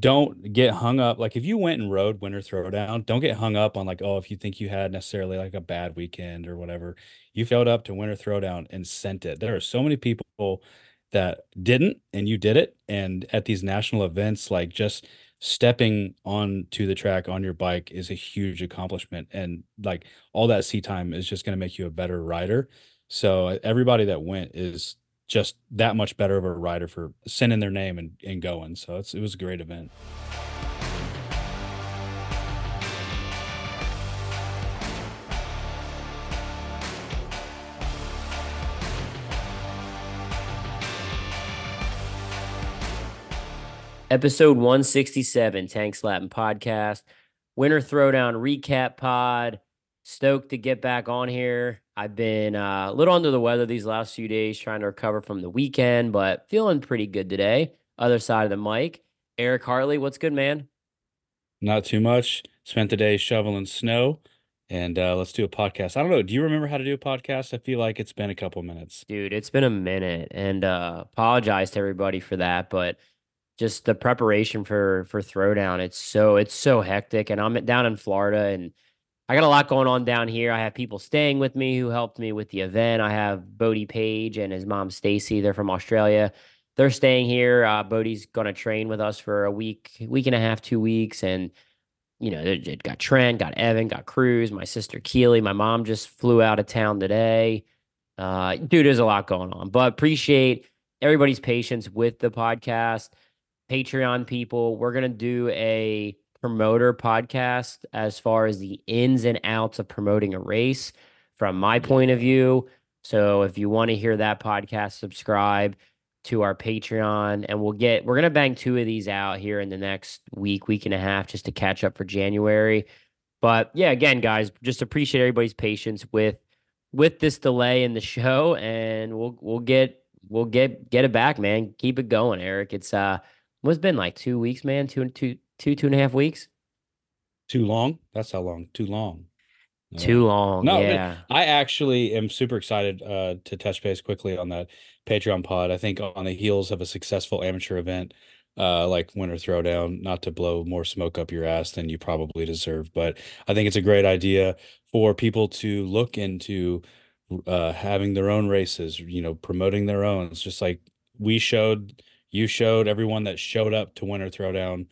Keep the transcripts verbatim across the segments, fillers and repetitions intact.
don't get hung up. Like if you went and rode Winter Throwdown, don't get hung up on like, oh, if you think you had necessarily like a bad weekend or whatever, you showed up to Winter Throwdown and sent it. There are so many people that didn't, and you did it. And at these national events, like just stepping onto the track on your bike is a huge accomplishment. And like all that sea time is just going to make you a better rider. So everybody that went is just that much better of a rider for sending their name and, and going. So it's, it was a great event. Episode one sixty-seven, Tank Slapping Podcast, Winter Throwdown Recap Pod. Stoked to get back on here. I've been uh, a little under the weather these last few days, trying to recover from the weekend, but feeling pretty good today. Other side of the mic, Eric Hartley, what's good, man? Not too much. Spent the day shoveling snow, and uh, let's do a podcast. I don't know. Do you remember how to do a podcast? I feel like it's been a couple minutes. Dude, it's been a minute, and uh, apologize to everybody for that, but just the preparation for for Throwdown, it's so it's so hectic, and I'm down in Florida, and I got a lot going on down here. I have people staying with me who helped me with the event. I have Bodie Page and his mom Stacy. They're from Australia. They're staying here. Uh, Bodie's gonna train with us for a week, week and a half, two weeks, and you know, it got Trent, got Evan, got Cruz, my sister Keely, my mom just flew out of town today. Uh, dude, there's a lot going on, but appreciate everybody's patience with the podcast. Patreon people, we're going to do a promoter podcast as far as the ins and outs of promoting a race from my point of view. So if you want to hear that podcast, subscribe to our Patreon, and we'll get, we're going to bang two of these out here in the next week, week and a half, just to catch up for January. But yeah, again, guys, just appreciate everybody's patience with, with this delay in the show, and we'll, we'll get, we'll get, get it back, man. Keep it going, Eric. It's, uh, It's been like two weeks, man. Two, two, two, two and a half weeks. Too long. That's how long. Too long. No. Too long. No, yeah. I actually am super excited uh, to touch base quickly on that Patreon pod. I think on the heels of a successful amateur event uh, like Winter Throwdown, not to blow more smoke up your ass than you probably deserve, but I think it's a great idea for people to look into uh, having their own races. You know, promoting their own. It's just like we showed. You showed everyone that showed up to Winter Throwdown,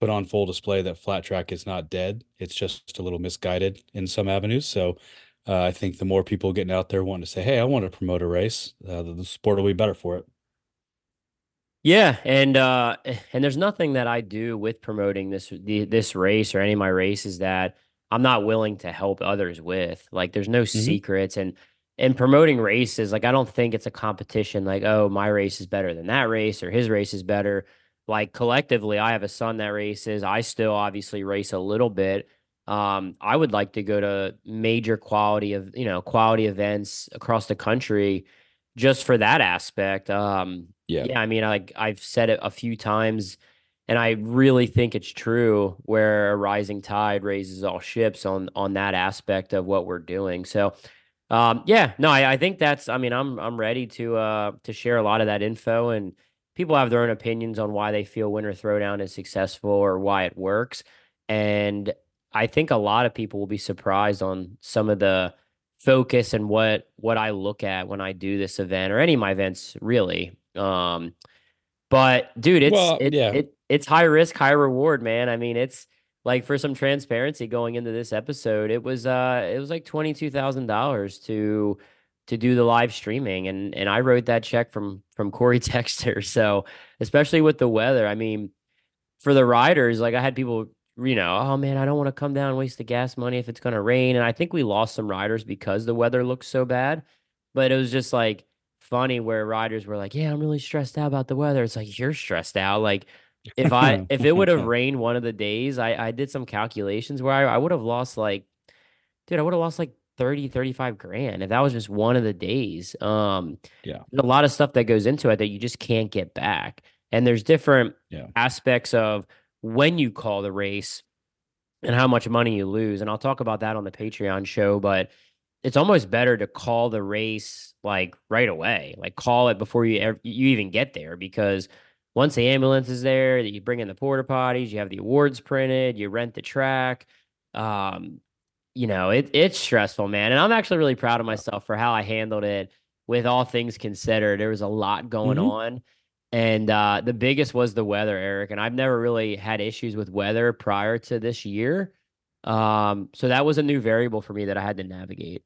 put on full display that flat track is not dead. It's just a little misguided in some avenues. So uh, I think the more people getting out there wanting to say, hey, I want to promote a race, uh, the, the sport will be better for it. Yeah. And uh, and there's nothing that I do with promoting this the, this race or any of my races that I'm not willing to help others with. Like there's no mm-hmm. secrets. And And promoting races, like, I don't think it's a competition like, oh, my race is better than that race or his race is better. Like, collectively, I have a son that races. I still obviously race a little bit. Um, I would like to go to major quality of, you know, quality events across the country just for that aspect. Um, yeah. yeah. I mean, like, I've said it a few times, and I really think it's true where a rising tide raises all ships on, on that aspect of what we're doing. So, Um, yeah, no, I, I think that's, I mean, I'm, I'm ready to, uh, to share a lot of that info, and people have their own opinions on why they feel Winter Throwdown is successful or why it works. And I think a lot of people will be surprised on some of the focus and what, what I look at when I do this event or any of my events really. Um, but dude, it's, well, it, yeah. it, it's high risk, high reward, man. I mean, it's, like, for some transparency going into this episode, it was uh, it was like twenty-two thousand dollars to to do the live streaming, and and I wrote that check from from Corey Texter. So especially with the weather, I mean, for the riders, like I had people, you know, oh man, I don't want to come down and waste the gas money if it's gonna rain, and I think we lost some riders because the weather looked so bad. But it was just like funny where riders were like, yeah, I'm really stressed out about the weather. It's like, you're stressed out, like. If I if it would have rained one of the days, I, I did some calculations where I, I would have lost like, dude, I would have lost like thirty, thirty-five grand if that was just one of the days. Um, yeah, there's a lot of stuff that goes into it that you just can't get back. And there's different yeah. aspects of when you call the race and how much money you lose. And I'll talk about that on the Patreon show, but it's almost better to call the race like right away, like call it before you ever, you even get there, because once the ambulance is there, you bring in the porta potties, you have the awards printed, you rent the track. Um, you know, it it's stressful, man. And I'm actually really proud of myself for how I handled it. With all things considered, there was a lot going mm-hmm. on. And uh, the biggest was the weather, Eric. And I've never really had issues with weather prior to this year. Um, so that was a new variable for me that I had to navigate.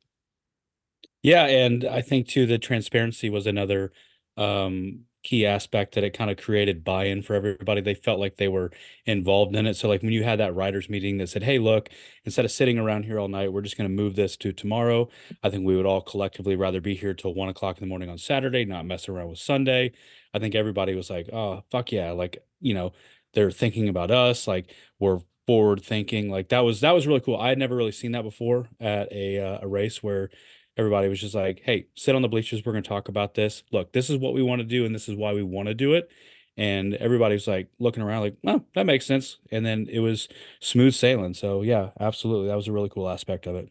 Yeah. And I think, too, the transparency was another um, key aspect that it kind of created buy-in for everybody. They felt like they were involved in it. So like when you had that riders meeting that said, hey, look, instead of sitting around here all night, we're just going to move this to tomorrow. I think we would all collectively rather be here till one o'clock in the morning on Saturday, not mess around with Sunday. I think everybody was like, oh, fuck yeah. Like, you know, they're thinking about us, like we're forward thinking. Like that was, that was really cool. I had never really seen that before at a, uh, a race where everybody was just like, hey, sit on the bleachers. We're going to talk about this. Look, this is what we want to do, and this is why we want to do it. And everybody was like looking around like, well, that makes sense. And then it was smooth sailing. So, yeah, absolutely. That was a really cool aspect of it.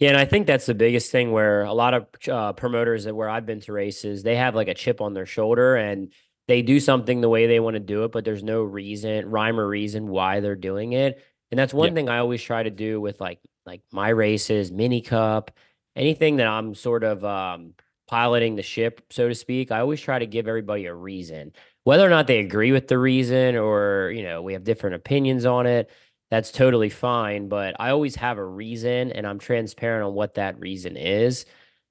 Yeah, and I think that's the biggest thing where a lot of uh, promoters that where I've been to races, they have like a chip on their shoulder and they do something the way they want to do it, but there's no reason, rhyme or reason why they're doing it. And that's one yeah. thing I always try to do with like like my races, mini cup, anything that I'm sort of um, piloting the ship, so to speak. I always try to give everybody a reason, whether or not they agree with the reason or, you know, we have different opinions on it. That's totally fine. But I always have a reason and I'm transparent on what that reason is.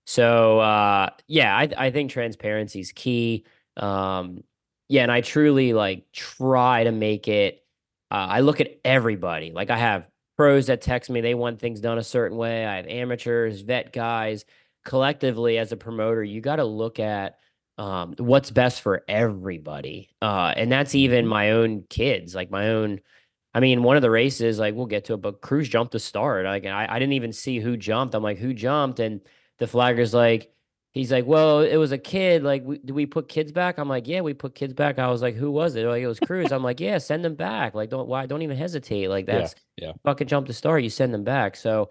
So, uh, yeah, I, I think transparency is key. Um, yeah. And I truly like try to make it. Uh, I look at everybody. Like I have pros that text me, they want things done a certain way. I have amateurs, vet guys. Collectively, as a promoter, you got to look at um, what's best for everybody. Uh, and that's even my own kids, like my own. I mean, one of the races, like we'll get to it, but Cruz jumped the start. Like I, I didn't even see who jumped. I'm like, who jumped? And the flagger's like, he's like, well, it was a kid. Like, we, do we put kids back? I'm like, yeah, we put kids back. I was like, who was it? Like, it was Cruz. I'm like, yeah, send them back. Like, don't why? Don't even hesitate. Like, that's yeah, yeah. fucking jump the start. You send them back. So,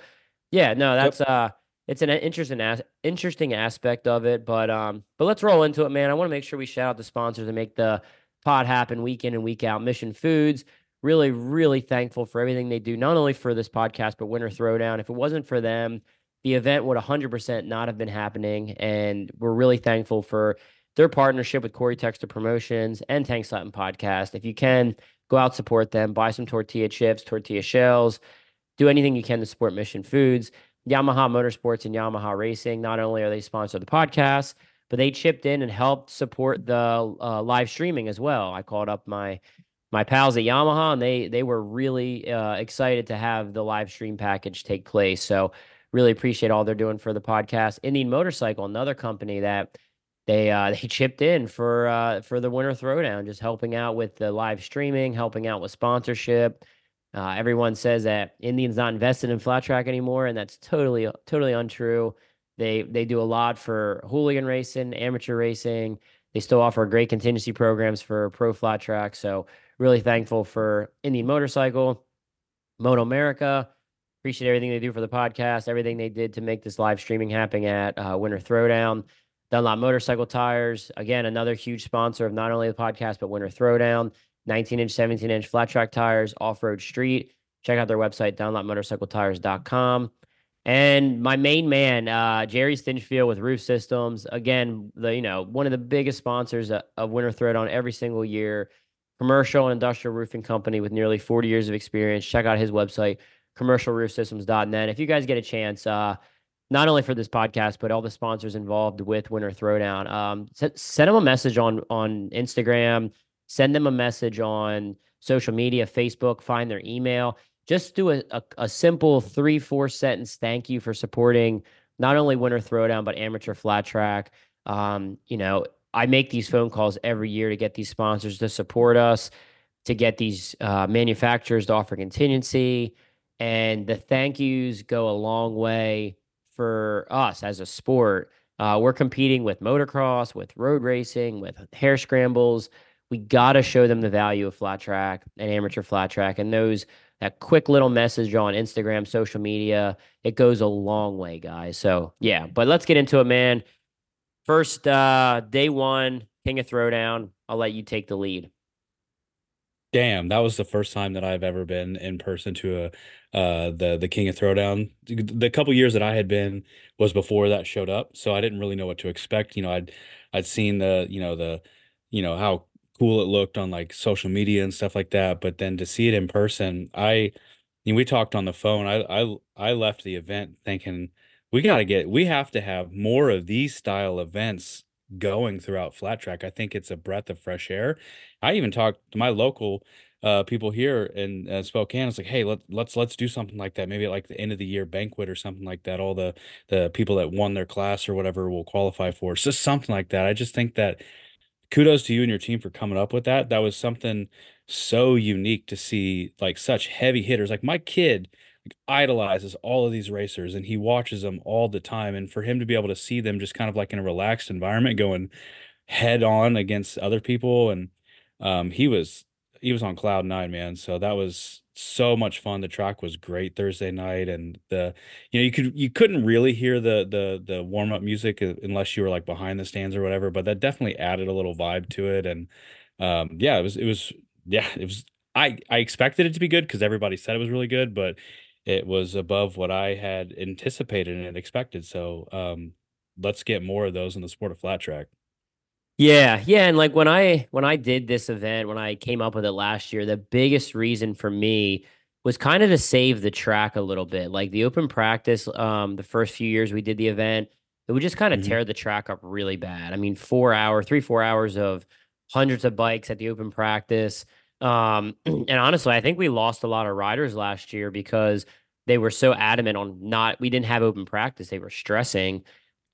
yeah, no, that's yep. uh, it's an interesting as- interesting aspect of it. But um, but let's roll into it, man. I want to make sure we shout out the sponsors that make the pod happen week in and week out. Mission Foods. Really, really thankful for everything they do, not only for this podcast, but Winter Throwdown. If it wasn't for them, the event would one hundred percent not have been happening. And we're really thankful for their partnership with Corey Texter Promotions and Tank Slappin' Podcast. If you can, go out, support them, buy some tortilla chips, tortilla shells, do anything you can to support Mission Foods. Yamaha Motorsports and Yamaha Racing, not only are they sponsored the podcast, but they chipped in and helped support the uh, live streaming as well. I called up my... My pals at Yamaha, and they they were really uh, excited to have the live stream package take place. So really appreciate all they're doing for the podcast. Indian Motorcycle, another company that they uh, they chipped in for uh, for the Winter Throwdown, just helping out with the live streaming, helping out with sponsorship. Uh, everyone says that Indian's not invested in flat track anymore, and that's totally totally untrue. They they do a lot for hooligan racing, amateur racing. They still offer great contingency programs for pro flat track. So really thankful for Indian Motorcycle, Moto America. Appreciate everything they do for the podcast, everything they did to make this live streaming happening at uh, Winter Throwdown. Dunlop Motorcycle Tires, again, another huge sponsor of not only the podcast, but Winter Throwdown. nineteen inch, seventeen inch flat track tires, off-road street. Check out their website, dunlop motorcycle tires dot com. And my main man, uh, Jerry Stinchfield with Roof Systems. Again, the you know one of the biggest sponsors of, of Winter Throwdown every single year. Commercial and industrial roofing company with nearly forty years of experience. Check out his website, commercial roof systems dot net. If you guys get a chance, uh, not only for this podcast, but all the sponsors involved with Winter Throwdown, um, send, send them a message on, on Instagram, send them a message on social media, Facebook, find their email. Just do a, a, a simple three, four sentence thank you for supporting not only Winter Throwdown, but amateur flat track. Um, you know, I make these phone calls every year to get these sponsors to support us, to get these uh, manufacturers to offer contingency. And the thank yous go a long way for us as a sport. Uh, we're competing with motocross, with road racing, with hair scrambles. We got to show them the value of flat track and amateur flat track. And those, that quick little message on Instagram, social media, it goes a long way, guys. So, yeah, but let's get into it, man. First, uh, day one, King of Throwdown. I'll let you take the lead. Damn, that was the first time that I've ever been in person to a uh, the the King of Throwdown. The couple years that I had been was before that showed up, so I didn't really know what to expect. You know, I'd I'd seen the you know the you know how cool it looked on like social media and stuff like that, but then to see it in person, I, you know, we talked on the phone. I I I left the event thinking we gotta get we have to have more of these style events going throughout Flat Track. I think it's a breath of fresh air. I even talked to my local uh people here in uh, Spokane. It's like, hey, let, let's let's do something like that, maybe at like the end of the year banquet or something like that. All the the people that won their class or whatever will qualify for. It's just something like that. I just think that kudos to you and your team for coming up with that. That was something so unique to see, like such heavy hitters. Like my kid idolizes all of these racers and he watches them all the time, and for him to be able to see them just kind of like in a relaxed environment going head on against other people, and um he was he was on cloud nine, man. So that was so much fun. The track was great Thursday night, and the you know you could you couldn't really hear the the the warm-up music unless you were like behind the stands or whatever, but that definitely added a little vibe to it. And um yeah it was it was yeah it was I I expected it to be good because everybody said it was really good, but it was above what I had anticipated and expected. So um, let's get more of those in the sport of flat track. Yeah. Yeah. And like when I, when I did this event, when I came up with it last year, the biggest reason for me was kind of to save the track a little bit. Like the open practice, um, the first few years we did the event, it would just kind of mm-hmm. tear the track up really bad. I mean, four hour, three, four hours of hundreds of bikes at the open practice. Um, and honestly, I think we lost a lot of riders last year because they were so adamant on not, we didn't have open practice. They were stressing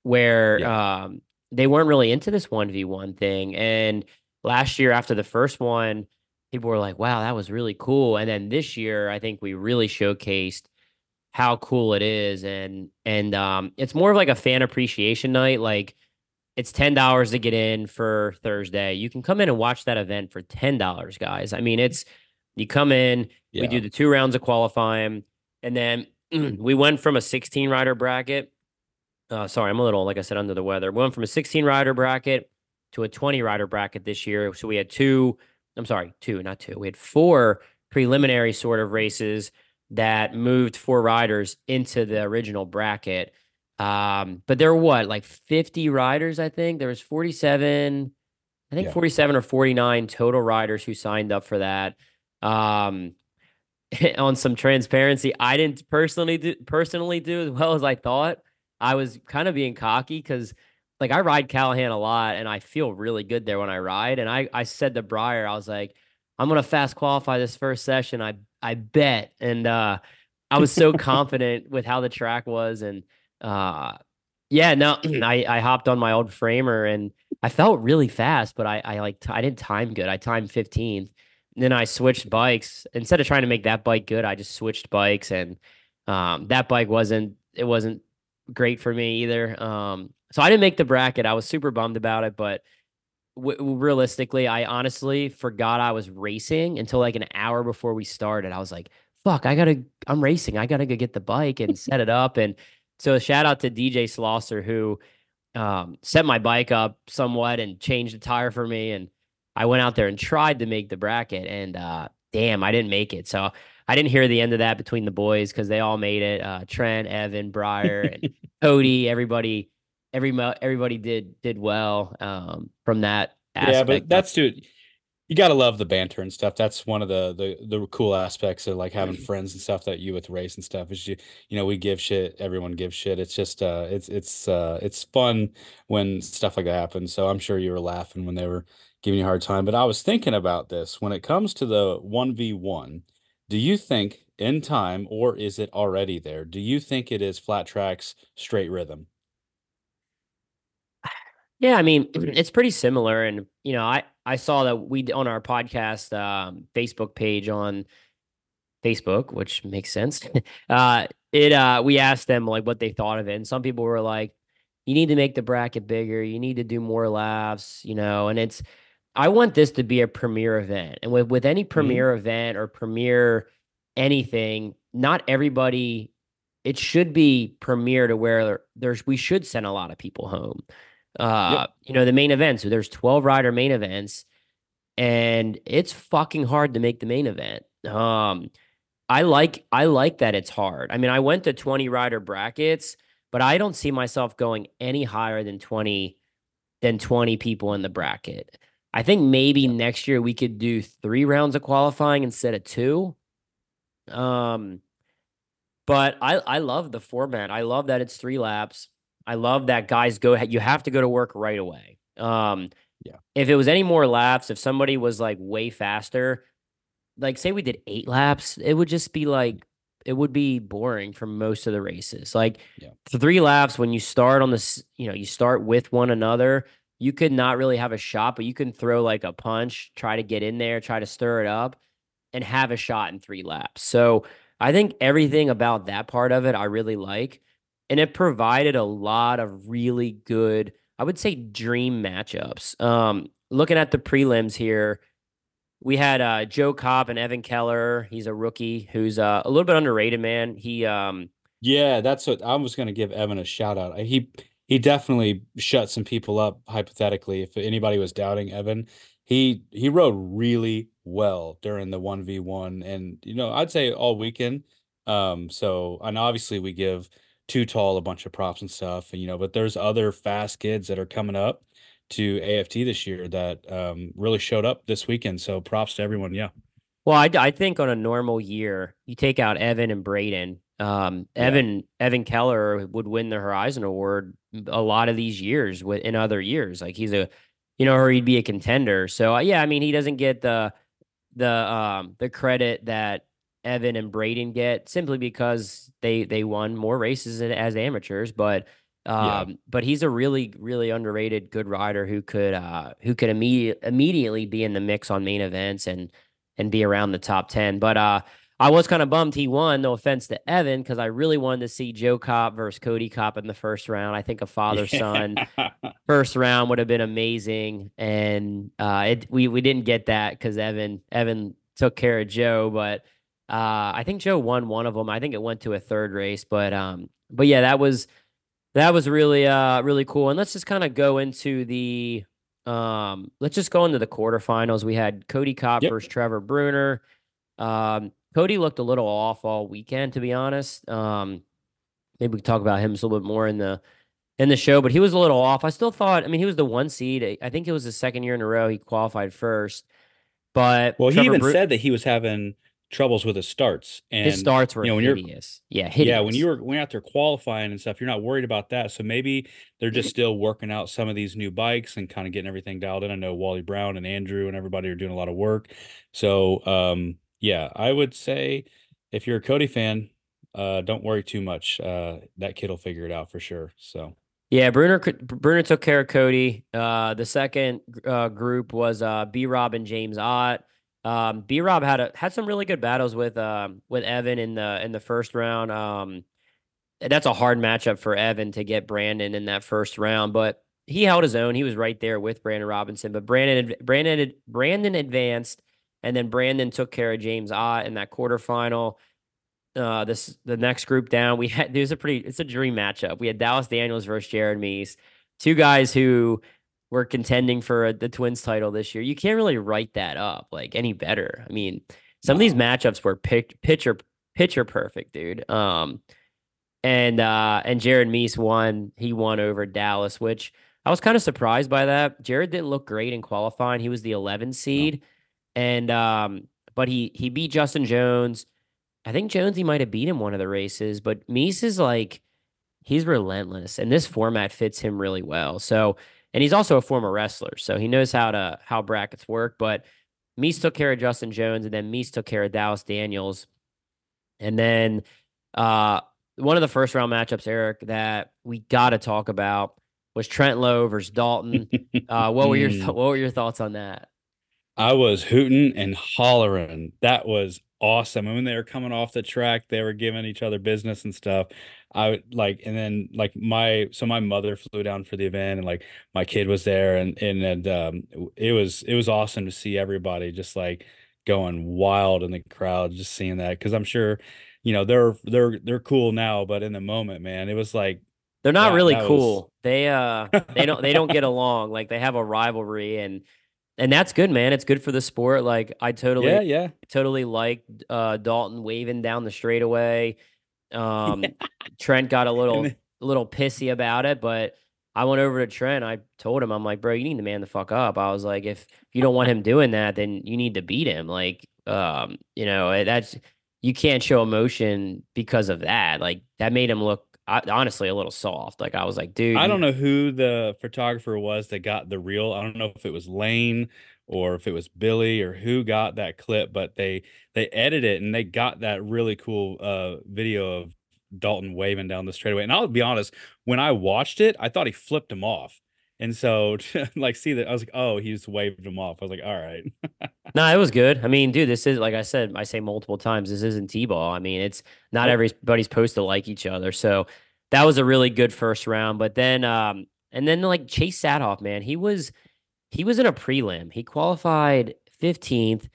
where, yeah. um, they weren't really into this one v one thing. And last year after the first one, people were like, wow, that was really cool. And then this year, I think we really showcased how cool it is. And, and, um, it's more of like a fan appreciation night. Like it's ten dollars to get in for Thursday. You can come in and watch that event for ten dollars, guys. I mean, it's, you come in, yeah. we do the two rounds of qualifying, and then we went from a sixteen rider bracket. Uh, sorry, I'm a little, like I said, under the weather. We went from a sixteen rider bracket to a twenty rider bracket this year. So we had two, I'm sorry, two, not two. We had four preliminary sort of races that moved four riders into the original bracket. Um, but there were what, like fifty riders, I think. There was forty-seven, I think yeah. forty-seven or forty-nine total riders who signed up for that. Um, on some transparency, I didn't personally do, personally do as well as I thought. I was kind of being cocky because, like, I ride Callahan a lot, and I feel really good there when I ride. And I, I said to Briar, I was like, I'm going to fast qualify this first session, I, I bet. And uh, I was so confident with how the track was, and uh yeah no I I hopped on my old framer and I felt really fast, but I I like t- I didn't time good. I timed fifteenth, and then I switched bikes. Instead of trying to make that bike good, I just switched bikes, and um that bike wasn't it wasn't great for me either. Um so I didn't make the bracket. I was super bummed about it, but w- realistically I honestly forgot I was racing until like an hour before we started. I was like, fuck, I gotta I'm racing I gotta go get the bike and set it up. And so a shout out to D J Slosser, who um, set my bike up somewhat and changed the tire for me. And I went out there and tried to make the bracket, and uh, damn, I didn't make it. So I didn't hear the end of that between the boys because they all made it. Uh, Trent, Evan, Briar, and Cody, everybody, every everybody did did well um, from that aspect. Yeah, but that's dude. You gotta love the banter and stuff. That's one of the the the cool aspects of like having friends and stuff that you with race and stuff is you you know we give shit, everyone gives shit. It's just uh it's it's uh it's fun when stuff like that happens. So I'm sure you were laughing when they were giving you a hard time. But I was thinking about this when it comes to the one v one. Do you think in time, or is it already there? Do you think it is Flat Track's straight rhythm? Yeah, I mean, it's pretty similar. And, you know, I, I saw that we on our podcast um, Facebook page on Facebook, which makes sense. uh, it uh, we asked them, like, what they thought of it. And some people were like, you need to make the bracket bigger. You need to do more laps, you know. And it's I want this to be a premier event. And with, with any premier mm-hmm. event or premier anything, not everybody, it should be premier to where there's we should send a lot of people home. Uh, yep. You know, the main events, so there's twelve rider main events. and it's fucking hard to make the main event. Um, I like I like that it's hard. I mean, I went to twenty rider brackets, but I don't see myself going any higher than twenty than twenty people in the bracket. I think maybe next year we could do three rounds of qualifying instead of two. Um, but I I love the format. I love that it's three laps. I love that guys go you have to go to work right away. Um, yeah. If it was any more laps, if somebody was like way faster, like say we did eight laps, it would just be like, it would be boring for most of the races. Like yeah. three laps when you start on this, you know, you start with one another, you could not really have a shot, but you can throw like a punch, try to get in there, try to stir it up and have a shot in three laps. So I think everything about that part of it, I really like, and it provided a lot of really good, I would say, dream matchups. Um, looking at the prelims here, we had uh, Joe Copp and Evan Keller. He's a rookie who's uh, a little bit underrated, man. He, um, yeah, that's what I was going to give Evan a shout out. He he definitely shut some people up hypothetically. If anybody was doubting Evan, he he rode really well during the one v one, and you know I'd say all weekend. Um, so and obviously we give Too Tall a bunch of props and stuff, and you know, but there's other fast kids that are coming up to A F T this year that um, really showed up this weekend. So props to everyone. Yeah. Well, I, I think on a normal year, you take out Evan and Braden. Um, Evan, yeah. Evan Keller would win the Horizon Award a lot of these years with in other years. Like he's a, you know, or he'd be a contender. So yeah, I mean, he doesn't get the, the, um, the credit that Evan and Braden get simply because they, they won more races as amateurs, but Um, yeah. but he's a really, really underrated good rider who could, uh, who could immediate, immediately be in the mix on main events and, and be around the top ten. But, uh, I was kind of bummed he won, no offense to Evan, cause I really wanted to see Joe Copp versus Cody Copp in the first round. I think a father son yeah. first round would have been amazing. And, uh, it, we, we didn't get that cause Evan, Evan took care of Joe, but, uh, I think Joe won one of them. I think it went to a third race, but, um, but yeah, that was, That was really, uh, really cool. And let's just kind of go into the, um, let's just go into the quarterfinals. We had Cody Copp yep. versus Trevor Bruner. Um, Cody looked a little off all weekend, to be honest. Um, maybe we can talk about him a little bit more in the in the show, but he was a little off. I still thought, I mean, he was the one seed. I think it was the second year in a row he qualified first. But well, Trevor he even Bru- said that he was having troubles with his starts, and his starts were you know, when hideous. You're, yeah, hideous. Yeah, when you were when out there qualifying and stuff, you're not worried about that. So maybe they're just still working out some of these new bikes and kind of getting everything dialed in. I know Wally Brown and Andrew and everybody are doing a lot of work. So um, yeah, I would say if you're a Cody fan, uh, don't worry too much. Uh, that kid will figure it out for sure. So yeah, Bruner Bruner took care of Cody. Uh, the second uh, group was uh, B. Rob and James Ott. Um, B Rob had a, had some really good battles with, um, with Evan in the, in the first round. Um, that's a hard matchup for Evan to get Brandon in that first round, but he held his own. He was right there with Brandon Robinson, but Brandon, Brandon, Brandon advanced. And then Brandon took care of James Ott in that quarterfinal. Uh, this, the next group down, we had, there's a pretty, it's a dream matchup. We had Dallas Daniels versus Jared Meese, two guys who we're contending for the Twins title this year. You can't really write that up like any better. I mean, some of these matchups were pick, pitcher pitcher perfect, dude. Um, and uh, and Jared Meese won. He won over Dallas, which I was kind of surprised by that. Jared didn't look great in qualifying. He was the eleven seed, no. and um, but he he beat Justin Jones. I think Jones he might have beat him one of the races, but Meese is like he's relentless, and this format fits him really well. So. And he's also a former wrestler, so he knows how to how brackets work. But Meese took care of Justin Jones, and then Meese took care of Dallas Daniels. And then uh, one of the first round matchups, Eric, that we got to talk about was Trent Lowe versus Dalton. uh, what were your th- what were your thoughts on that? I was hooting and hollering. That was awesome. And when they were coming off the track, they were giving each other business and stuff. I would like, and then like my, so my mother flew down for the event and like my kid was there and, and, and um, it was, it was awesome to see everybody just like going wild in the crowd, just seeing that. Cause I'm sure, you know, they're, they're, they're cool now, but in the moment, man, it was like, they're not that, really that cool. Was... They, uh, they don't, they don't get along. Like they have a rivalry and And that's good, man. It's good for the sport. Like I totally, yeah, yeah. totally liked uh, Dalton waving down the straightaway. Um, yeah. Trent got a little, a little pissy about it, but I went over to Trent. I told him, I'm like, bro, you need to man the fuck up. I was like, if you don't want him doing that, then you need to beat him. Like, um, you know, that's, you can't show emotion because of that. Like that made him look I, honestly a little soft. Like I was like, dude, I don't know who the photographer was that got the reel. I don't know if it was Lane or if it was Billy or who got that clip, but they they edited it and they got that really cool uh video of Dalton waving down the straightaway. And I'll be honest, when I watched it, I thought he flipped him off. And so like see that I was like, oh, he just waved him off. I was like, all right. No, nah, it was good. I mean, dude, this is like I said, I say multiple times, this isn't T-ball. I mean, it's not everybody's supposed to like each other. So that was a really good first round. But then um, and then like Chase Sadoff, man, he was he was in a prelim. He qualified fifteenth.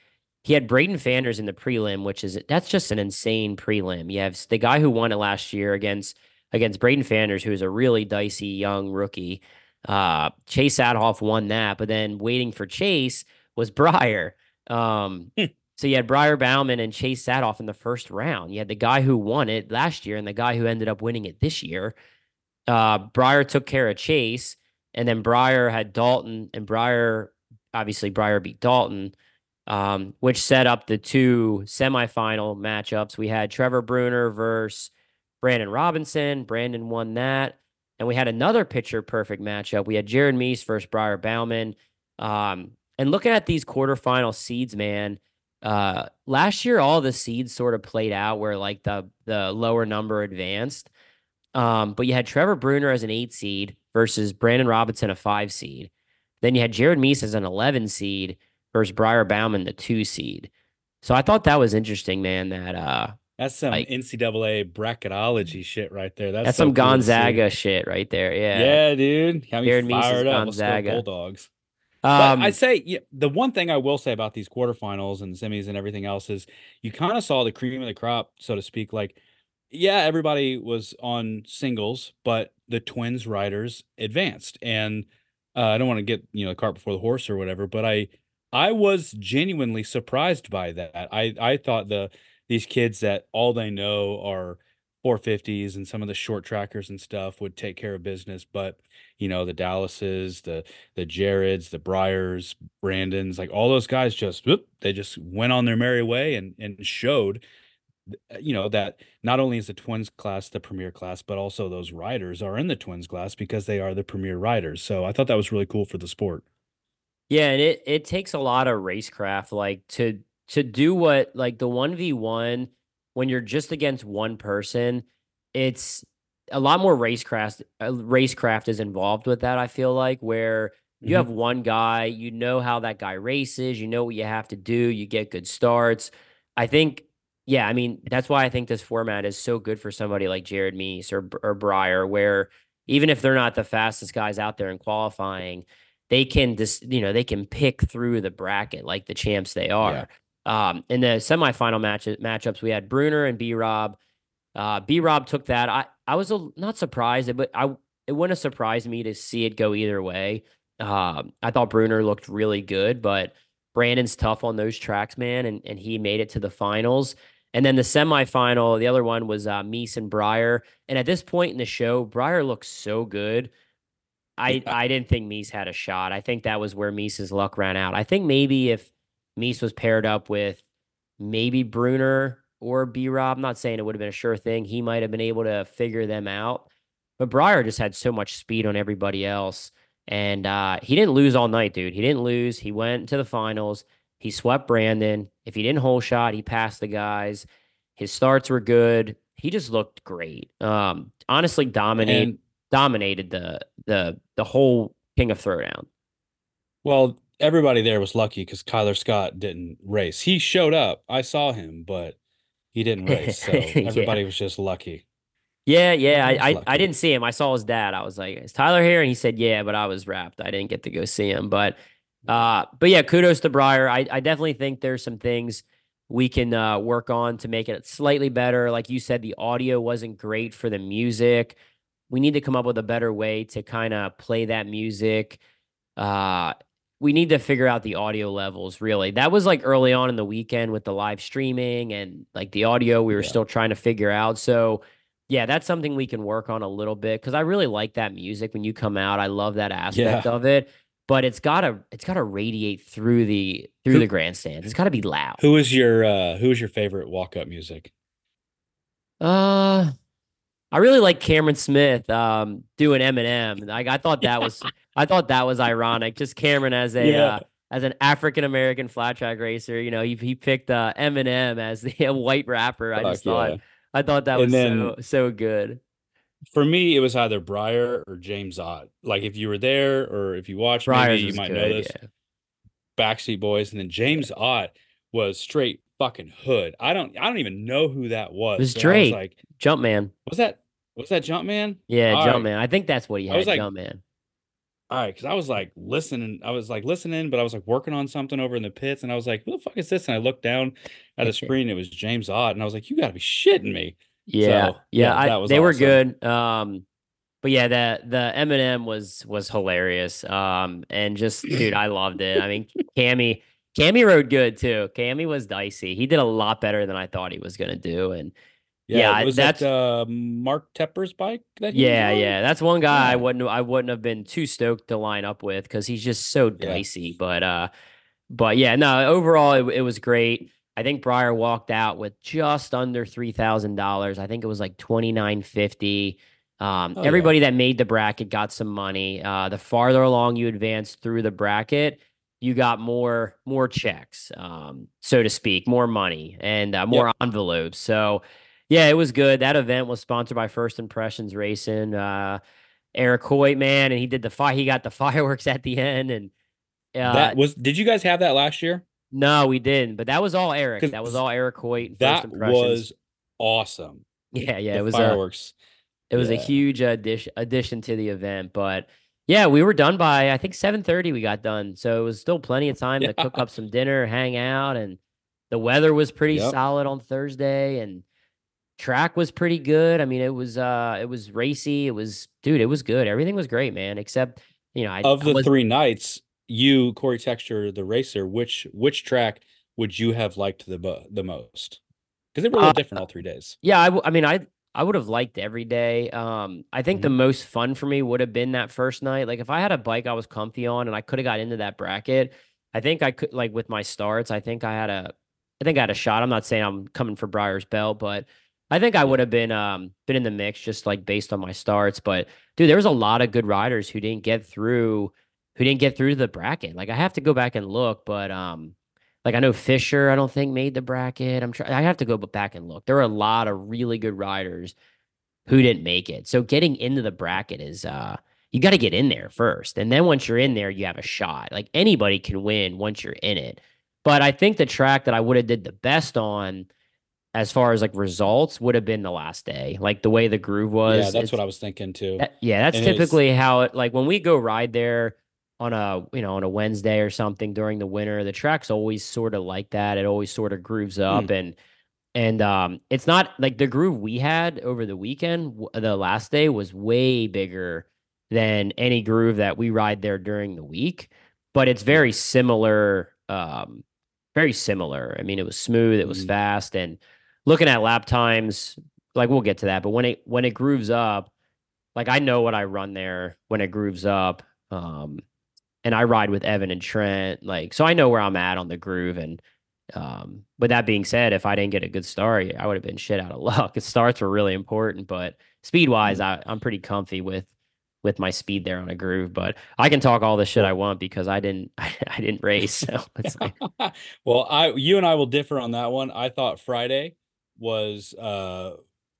He had Braden Fanders in the prelim, which is that's just an insane prelim. You have the guy who won it last year against against Braden Fanders, who is a really dicey young rookie. Uh, Chase Sadoff won that, but then waiting for Chase was Breyer. Um, so you had Breyer Bauman and Chase Sadoff in the first round. You had the guy who won it last year and the guy who ended up winning it this year. Uh, Breyer took care of Chase, and then Breyer had Dalton, and Breyer, obviously Breyer beat Dalton, um, which set up the two semifinal matchups. We had Trevor Bruner versus Brandon Robinson. Brandon won that. And we had another picture-perfect matchup. We had Jared Meese versus Breyer Bauman. Um, and looking at these quarterfinal seeds, man, uh, last year all the seeds sort of played out where like the the lower number advanced. Um, but you had Trevor Bruner as an eight seed versus Brandon Robinson, a five seed. Then you had Jared Meese as an eleven seed versus Breyer Bauman, the two seed. So I thought that was interesting, man. That uh, that's some like, N C double A bracketology shit right there. That's, that's so some cool Gonzaga shit right there. Yeah, yeah, dude. Got me fired up. Gonzaga. Let's go Bulldogs. Um, but I say yeah, the one thing I will say about these quarterfinals and semis and everything else is you kind of saw the cream of the crop, so to speak. Like, yeah, everybody was on singles, but the Twins riders advanced. And uh, I don't want to get you know the cart before the horse or whatever, but I I was genuinely surprised by that. I I thought the these kids that all they know are four fifties and some of the short trackers and stuff would take care of business. But, you know, the Dallases, the, the Jareds, the Breyers, Brandons, like all those guys just, whoop, they just went on their merry way and, and showed, you know, that not only is the Twins class the premier class, but also those riders are in the Twins class because they are the premier riders. So I thought that was really cool for the sport. Yeah. And it, it takes a lot of racecraft, like to, to do what, like the one v one, when you're just against one person, it's a lot more racecraft. Racecraft is involved with that, I feel like, where you mm-hmm. have one guy, you know how that guy races, you know what you have to do, you get good starts. I think, yeah, I mean, that's why I think this format is so good for somebody like Jared Meese or, or Breyer, where even if they're not the fastest guys out there in qualifying, they can just, you know, they can pick through the bracket like the champs they are. Yeah. Um, in the semifinal match matchups, we had Bruner and B Rob. Uh, B Rob took that. I, I was a, not surprised, but I it wouldn't have surprised me to see it go either way. Um, I thought Bruner looked really good, but Brandon's tough on those tracks, man, and, and he made it to the finals. And then the semifinal, the other one was uh, Meese and Breyer. And at this point in the show, Breyer looks so good. I I didn't think Meese had a shot. I think that was where Meese's luck ran out. I think maybe if Meese was paired up with maybe Bruner or B-Rob. I'm not saying it would have been a sure thing. He might have been able to figure them out. But Breyer just had so much speed on everybody else. And uh, he didn't lose all night, dude. He didn't lose. He went to the finals. He swept Brandon. If he didn't hole shot, he passed the guys. His starts were good. He just looked great. Um, honestly, dominated and, dominated the the the whole King of Throwdown. Well, everybody there was lucky because Kyler Scott didn't race. He showed up. I saw him, but he didn't race. So everybody yeah. was just lucky. Yeah, yeah. I, I, I didn't see him. I saw his dad. I was like, is Tyler here? And he said, yeah, but I was wrapped. I didn't get to go see him. But uh, but yeah, kudos to Breyer. I, I definitely think there's some things we can uh, work on to make it slightly better. Like you said, the audio wasn't great for the music. We need to come up with a better way to kind of play that music. Uh we need to figure out the audio levels, really. That was like early on in the weekend with the live streaming and like the audio we were yeah. still trying to figure out. So yeah, that's something we can work on a little bit, because I really like that music when you come out. I love that aspect yeah. of it, but it's gotta it's gotta radiate through the through who, the grandstand. It's gotta be loud. Who is your uh, who is your favorite walk up music? Uh, I really like Cameron Smith um, doing Eminem. Like I thought that was. I thought that was ironic. Just Cameron as a yeah. uh, as an African American flat track racer, you know, he he picked uh, Eminem as the a white rapper. I Fuck just thought yeah. I thought that and was then, so so good. For me, it was either Breyer or James Ott. Like if you were there or if you watched, maybe you might good, know this. Yeah. Backstreet Boys, and then James yeah. Ott was straight fucking hood. I don't I don't even know who that was. It was so Drake? I was like, Jumpman. Was that was that Jumpman? Yeah, All Jumpman. Right. I think that's what he had. I was like, Jumpman. All right, because I was like listening, I was like listening, but I was like working on something over in the pits, and I was like, "Who the fuck is this?" And I looked down at the screen; it was James Ott, and I was like, "You got to be shitting me!" Yeah, so, yeah, yeah I, that was they awesome. Were good, um, but yeah, the the Eminem was was hilarious, um, and just dude, I loved it. I mean, Cammy, Cammy rode good too. Cammy was dicey; he did a lot better than I thought he was gonna do, and. Yeah, yeah was that's that, uh, Mark Tepper's bike. That yeah, yeah, that's one guy yeah. I wouldn't I wouldn't have been too stoked to line up with, because he's just so dicey. Yeah. But uh, but yeah, no. Overall, it, it was great. I think Breyer walked out with just under three thousand dollars. I think it was like twenty nine fifty. Um, oh, everybody yeah. that made the bracket got some money. Uh, the farther along you advanced through the bracket, you got more more checks, um, so to speak, more money and uh, more yep. envelopes. So. Yeah, it was good. That event was sponsored by First Impressions Racing. Uh, Eric Hoyt, man, and he did the fi- He got the fireworks at the end, and uh, that was. Did you guys have that last year? No, we didn't. But that was all Eric. That was all Eric Hoyt. And that First Impressions. Was awesome. Yeah, yeah, the it was fireworks. A, it was yeah. a huge addition addition to the event. But yeah, we were done by I think seven thirty. We got done, so it was still plenty of time yeah. to cook up some dinner, hang out, and the weather was pretty yep. solid on Thursday, and. Track was pretty good. I mean, it was uh, it was racy. It was, dude, it was good. Everything was great, man. Except, you know, I, of the I three nights, you, Corey Texter, the racer, which which track would you have liked the the most? Because they were really uh, different all three days. Yeah, I, w- I mean, I I would have liked every day. Um, I think mm-hmm. the most fun for me would have been that first night. Like if I had a bike I was comfy on and I could have got into that bracket, I think I could like with my starts. I think I had a, I think I had a shot. I'm not saying I'm coming for Breyer's belt, but. I think I would have been um been in the mix just like based on my starts, but dude, there was a lot of good riders who didn't get through, who didn't get through the bracket. Like I have to go back and look, but um, like I know Fisher, I don't think made the bracket. I'm trying. I have to go back and look. There were a lot of really good riders who didn't make it. So getting into the bracket is uh, you got to get in there first, and then once you're in there, you have a shot. Like anybody can win once you're in it. But I think the track that I would have did the best on. As far as like results would have been the last day, like the way the groove was. Yeah, that's what I was thinking too. That, yeah, that's and typically it's, how it like when we go ride there on a you know on a Wednesday or something during the winter, the track's always sort of like that. It always sort of grooves up hmm. and and um, it's not like the groove we had over the weekend. W- the last day was way bigger than any groove that we ride there during the week, but it's very similar. Um, very similar. I mean, it was smooth. It was hmm. fast and. Looking at lap times, like we'll get to that, but when it when it grooves up, like I know what I run there when it grooves up, um, and I ride with Evan and Trent, like so I know where I'm at on the groove. And um, with that being said, if I didn't get a good start, I would have been shit out of luck. Starts were really important, but speed wise, I I'm pretty comfy with with my speed there on a groove. But I can talk all the shit I want because I didn't I, I didn't race. So it's like... well, I you and I will differ on that one. I thought Friday. Was uh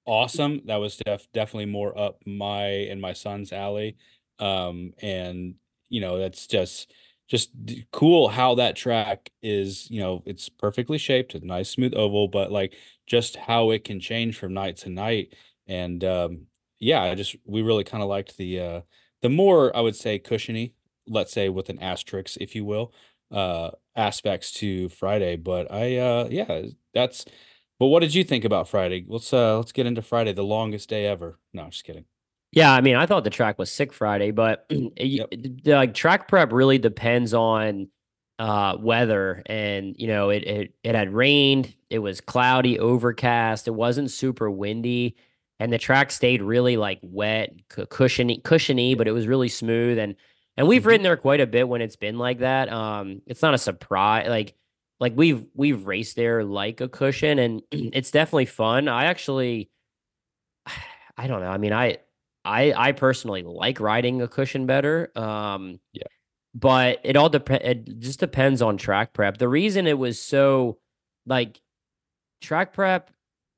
awesome. That was def- definitely more up my and my son's alley, um and you know that's just just cool how that track is. You know, it's perfectly shaped, a nice smooth oval, but like just how it can change from night to night. And um yeah, I just we really kind of liked the uh the more I would say cushiony, let's say with an asterisk, if you will, uh aspects to Friday. But I uh yeah that's. But what did you think about Friday? Let's uh, let's get into Friday, the longest day ever. No, I'm just kidding. Yeah, I mean, I thought the track was sick Friday, but yep. it, the, like track prep really depends on uh, weather, and you know, it, it it had rained, it was cloudy, overcast, it wasn't super windy, and the track stayed really like wet, cushiony, cushiony, but it was really smooth. And and we've mm-hmm. ridden there quite a bit when it's been like that. Um, it's not a surprise, like like we've we've raced there like a cushion, and it's definitely fun. I actually, I don't know. I mean, I. I, I personally like riding a cushion better. Um, yeah. But it all depends. It just depends on track prep. The reason it was so like track prep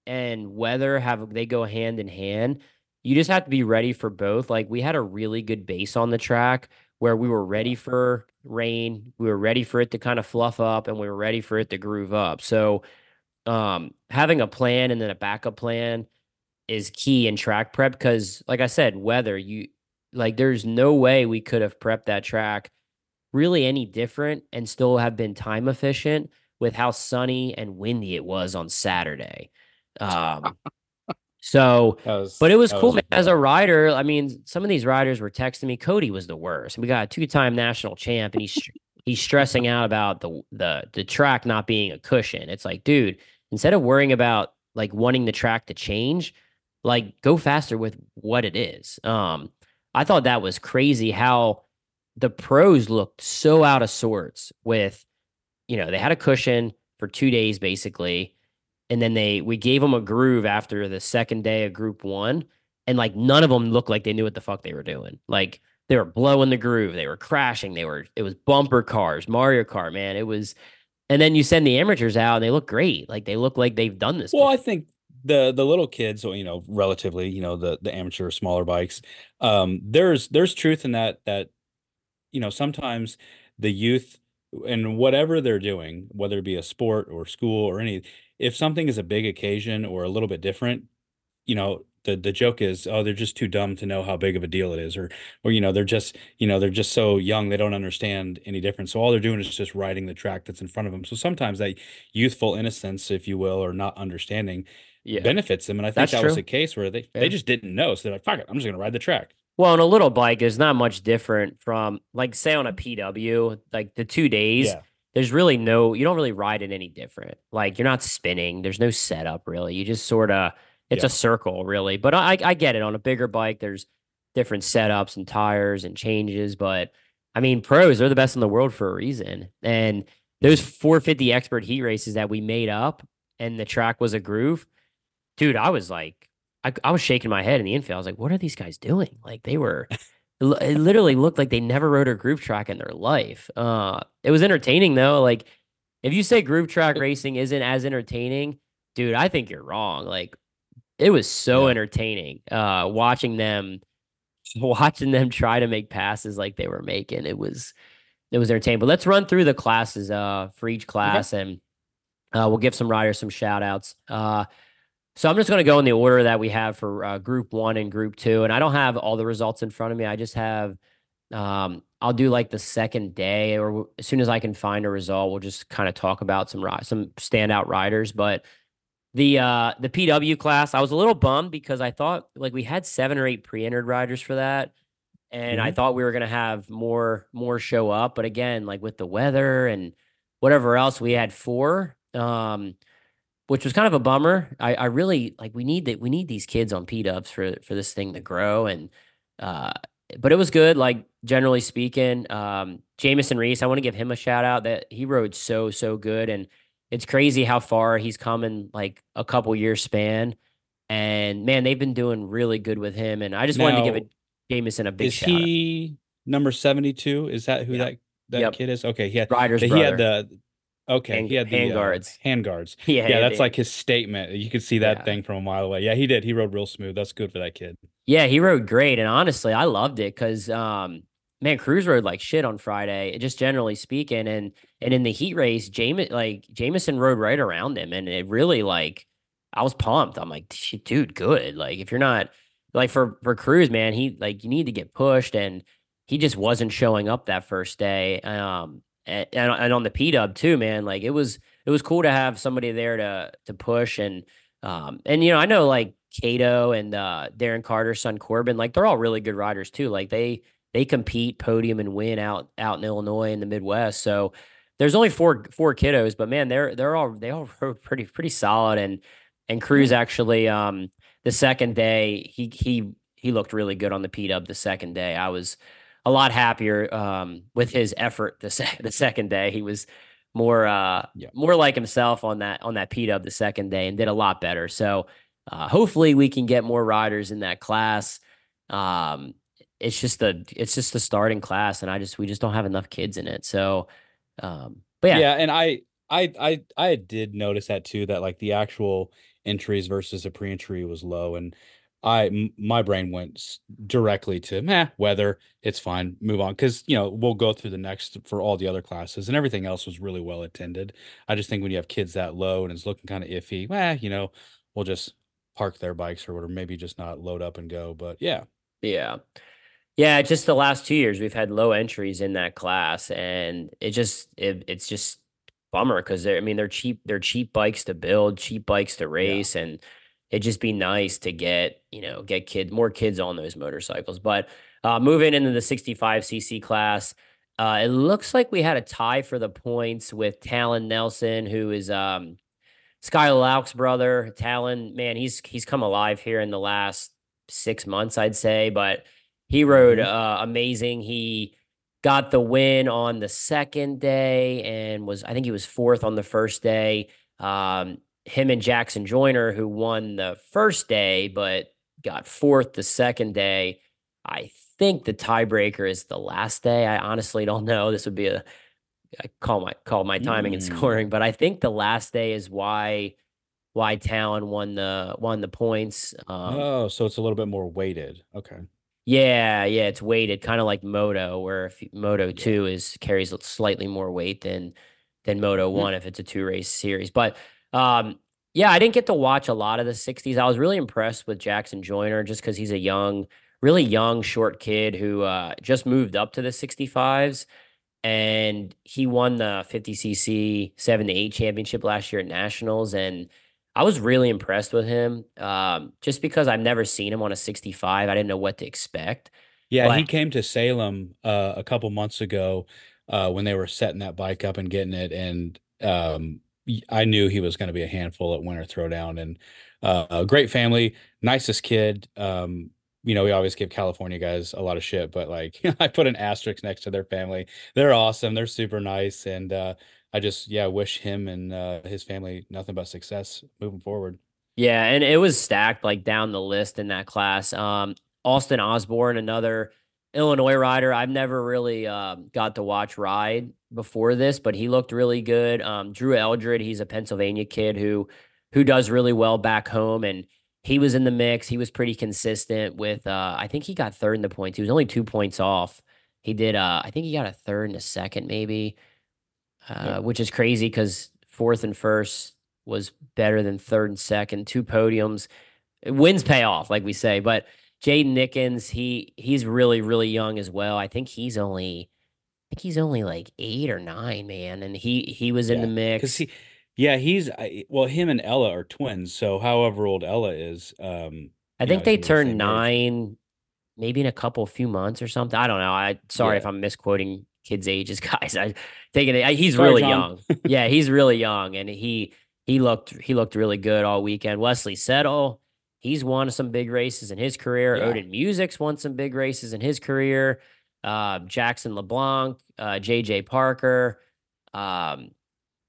and weather have, they go hand in hand. You just have to be ready for both. Like we had a really good base on the track where we were ready for rain. We were ready for it to kind of fluff up, and we were ready for it to groove up. So um, having a plan and then a backup plan is key in track prep, because like I said, weather, you like there's no way we could have prepped that track really any different and still have been time efficient with how sunny and windy it was on Saturday. Um so was, but it was cool was as a rider. I mean, some of these riders were texting me, Cody was the worst. We got a two-time national champ and he's he's stressing out about the the the track not being a cushion. It's like, dude, instead of worrying about like wanting the track to change, like go faster with what it is. Um, I thought that was crazy how the pros looked so out of sorts with, you know, they had a cushion for two days basically. And then they, we gave them a groove after the second day of group one. And like, none of them looked like they knew what the fuck they were doing. Like they were blowing the groove. They were crashing. They were, it was bumper cars, Mario Kart, man. It was, and then you send the amateurs out and they look great. Like they look like they've done this before. Well, I think, The the little kids, so you know, relatively, you know, the the amateur smaller bikes. Um, there's there's truth in that that, you know, sometimes the youth and whatever they're doing, whether it be a sport or school or any, if something is a big occasion or a little bit different, you know, the the joke is, oh, they're just too dumb to know how big of a deal it is, or or you know, they're just you know they're just so young they don't understand any difference. So all they're doing is just riding the track that's in front of them. So sometimes that youthful innocence, if you will, or not understanding. Yeah. Benefits them, and I think That's that true. was a case where they, yeah. they just didn't know, so they're like, fuck it, I'm just gonna ride the track. Well, on a little bike is not much different from like say on a P W, like the two days. Yeah. There's really no, you don't really ride it any different. Like you're not spinning, there's no setup really, you just sort of, it's yeah. a circle really. But I, I get it, on a bigger bike there's different setups and tires and changes, but I mean, pros are the best in the world for a reason, and those four fifty expert heat races that we made up and the track was a groove. Dude, I was like, I, I was shaking my head in the infield. I was like, what are these guys doing? Like they were, it literally looked like they never rode a groove track in their life. Uh, it was entertaining though. Like if you say groove track racing isn't as entertaining, dude, I think you're wrong. Like it was so yeah. entertaining uh, watching them, watching them try to make passes like they were making. It was, it was entertaining. But let's run through the classes uh, for each class, okay. and uh, we'll give some riders some shout outs. Uh, So I'm just going to go in the order that we have for uh, group one and group two. And I don't have all the results in front of me. I just have, um, I'll do like the second day, or w- as soon as I can find a result, we'll just kind of talk about some, ri- some standout riders. But the, uh, the P W class, I was a little bummed because I thought like we had seven or eight pre-entered riders for that. And mm-hmm. I thought we were going to have more, more show up. But again, like with the weather and whatever else, we had four, um, which was kind of a bummer. I, I really like, we need that. We need these kids on P-dubs for, for this thing to grow. And, uh, but it was good. Like generally speaking, um, Jamison Reese, I want to give him a shout out that he rode so, so good. And it's crazy how far he's come in like a couple years span, and man, they've been doing really good with him. And I just now, wanted to give it, Jamison a big shout out. Is he number seventy-two? Is that who yeah. that, that yep. kid is? Okay. He had, Ryder's he brother. had the, Okay, hand, he had the hand guards. Uh, hand guards. Yeah, yeah that's did. like his statement. You could see that yeah. thing from a mile away. Yeah, he did. He rode real smooth. That's good for that kid. Yeah, he rode great. And honestly, I loved it because, um, man, Cruz rode like shit on Friday, just generally speaking. And and in the heat race, Jam- like Jamison rode right around him. And it really, like, I was pumped. I'm like, dude, good. Like, if you're not, like, for, for Cruz, man, he, like, you need to get pushed. And he just wasn't showing up that first day. Um, And, and on the P-Dub too, man, like it was, it was cool to have somebody there to, to push. And Um, and, you know, I know like Cato and uh, Darren Carter's son Corbin, like they're all really good riders too. Like they they compete, podium, and win out out in Illinois in the Midwest. So there's only four four kiddos, but man, they're they're all they all rode pretty pretty solid. And and Cruz actually um, the second day he he he looked really good on the P-Dub the second day. I was a lot happier um, with his effort the se- the second day. He was more uh yeah. more like himself on that on that P-Dub the second day and did a lot better. So uh, hopefully we can get more riders in that class. Um, it's just the it's just the starting class, and I just we just don't have enough kids in it. So um, but yeah, yeah, and I I I I did notice that too, that like the actual entries versus a pre-entry was low, and I my brain went directly to meh, weather, it's fine, move on, because you know we'll go through the next for all the other classes, and everything else was really well attended. I just think when you have kids that low and it's looking kind of iffy, well, you know, we'll just park their bikes or whatever, maybe just not load up and go. But yeah, yeah, yeah. Just the last two years we've had low entries in that class, and it just it, it's just bummer because they're I mean they're cheap they're cheap bikes to build, cheap bikes to race, yeah. and. It'd just be nice to get, you know, get kid more kids on those motorcycles. But uh, moving into the sixty-five C C class, uh, it looks like we had a tie for the points with Talon Nelson, who is um, Sky Lauk's brother. Talon, man, he's he's come alive here in the last six months, I'd say. But he rode uh, amazing. He got the win on the second day and was, I think he was fourth on the first day. Um, Him and Jackson Joyner, who won the first day but got fourth the second day. I think the tiebreaker is the last day. I honestly don't know. This would be a I call my call my timing mm. and scoring, but I think the last day is why why Talon won the won the points. Um, oh, so it's a little bit more weighted. Okay. Yeah, yeah, it's weighted, kind of like Moto, where if Moto two is carries slightly more weight than than Moto one mm. if it's a two race series, but. Um, yeah, I didn't get to watch a lot of the sixties. I was really impressed with Jackson Joyner just because he's a young, really young, short kid who uh, just moved up to the sixty-fives, and he won the fifty C C seven to eight championship last year at Nationals, and I was really impressed with him um, just because I've never seen him on a sixty-five. I didn't know what to expect. Yeah, but he came to Salem uh, a couple months ago uh, when they were setting that bike up and getting it, and um I knew he was going to be a handful at Winter Throwdown, and uh, a great family, nicest kid. Um, you know, we always give California guys a lot of shit, but like I put an asterisk next to their family. They're awesome. They're super nice. And uh, I just, yeah, wish him and uh, his family nothing but success moving forward. Yeah. And it was stacked like down the list in that class. Um, Austin Osborne, another Illinois rider. I've never really uh, got to watch ride before this, but he looked really good. Um, Drew Eldred, he's a Pennsylvania kid who who does really well back home, and he was in the mix. He was pretty consistent with, uh, I think he got third in the points. He was only two points off. He did, uh, I think he got a third and a second maybe, uh, yeah. which is crazy because fourth and first was better than third and second. Two podiums. Wins pay off, like we say, but Jaden Nickens, he he's really, really young as well. I think he's only I think he's only like eight or nine, man. And he he was in yeah, the mix. He, yeah, he's well, him and Ella are twins. So however old Ella is, um I think know, they turned the nine age. Maybe in a couple few months or something. I don't know. I sorry yeah. if I'm misquoting kids' ages, guys. I thinking it, he's sorry, really John. young. Yeah, he's really young. And he he looked he looked really good all weekend. Wesley Settle. He's won some big races in his career. Yeah. Odin Music's won some big races in his career. Uh, Jackson LeBlanc, uh, J J Parker. Um,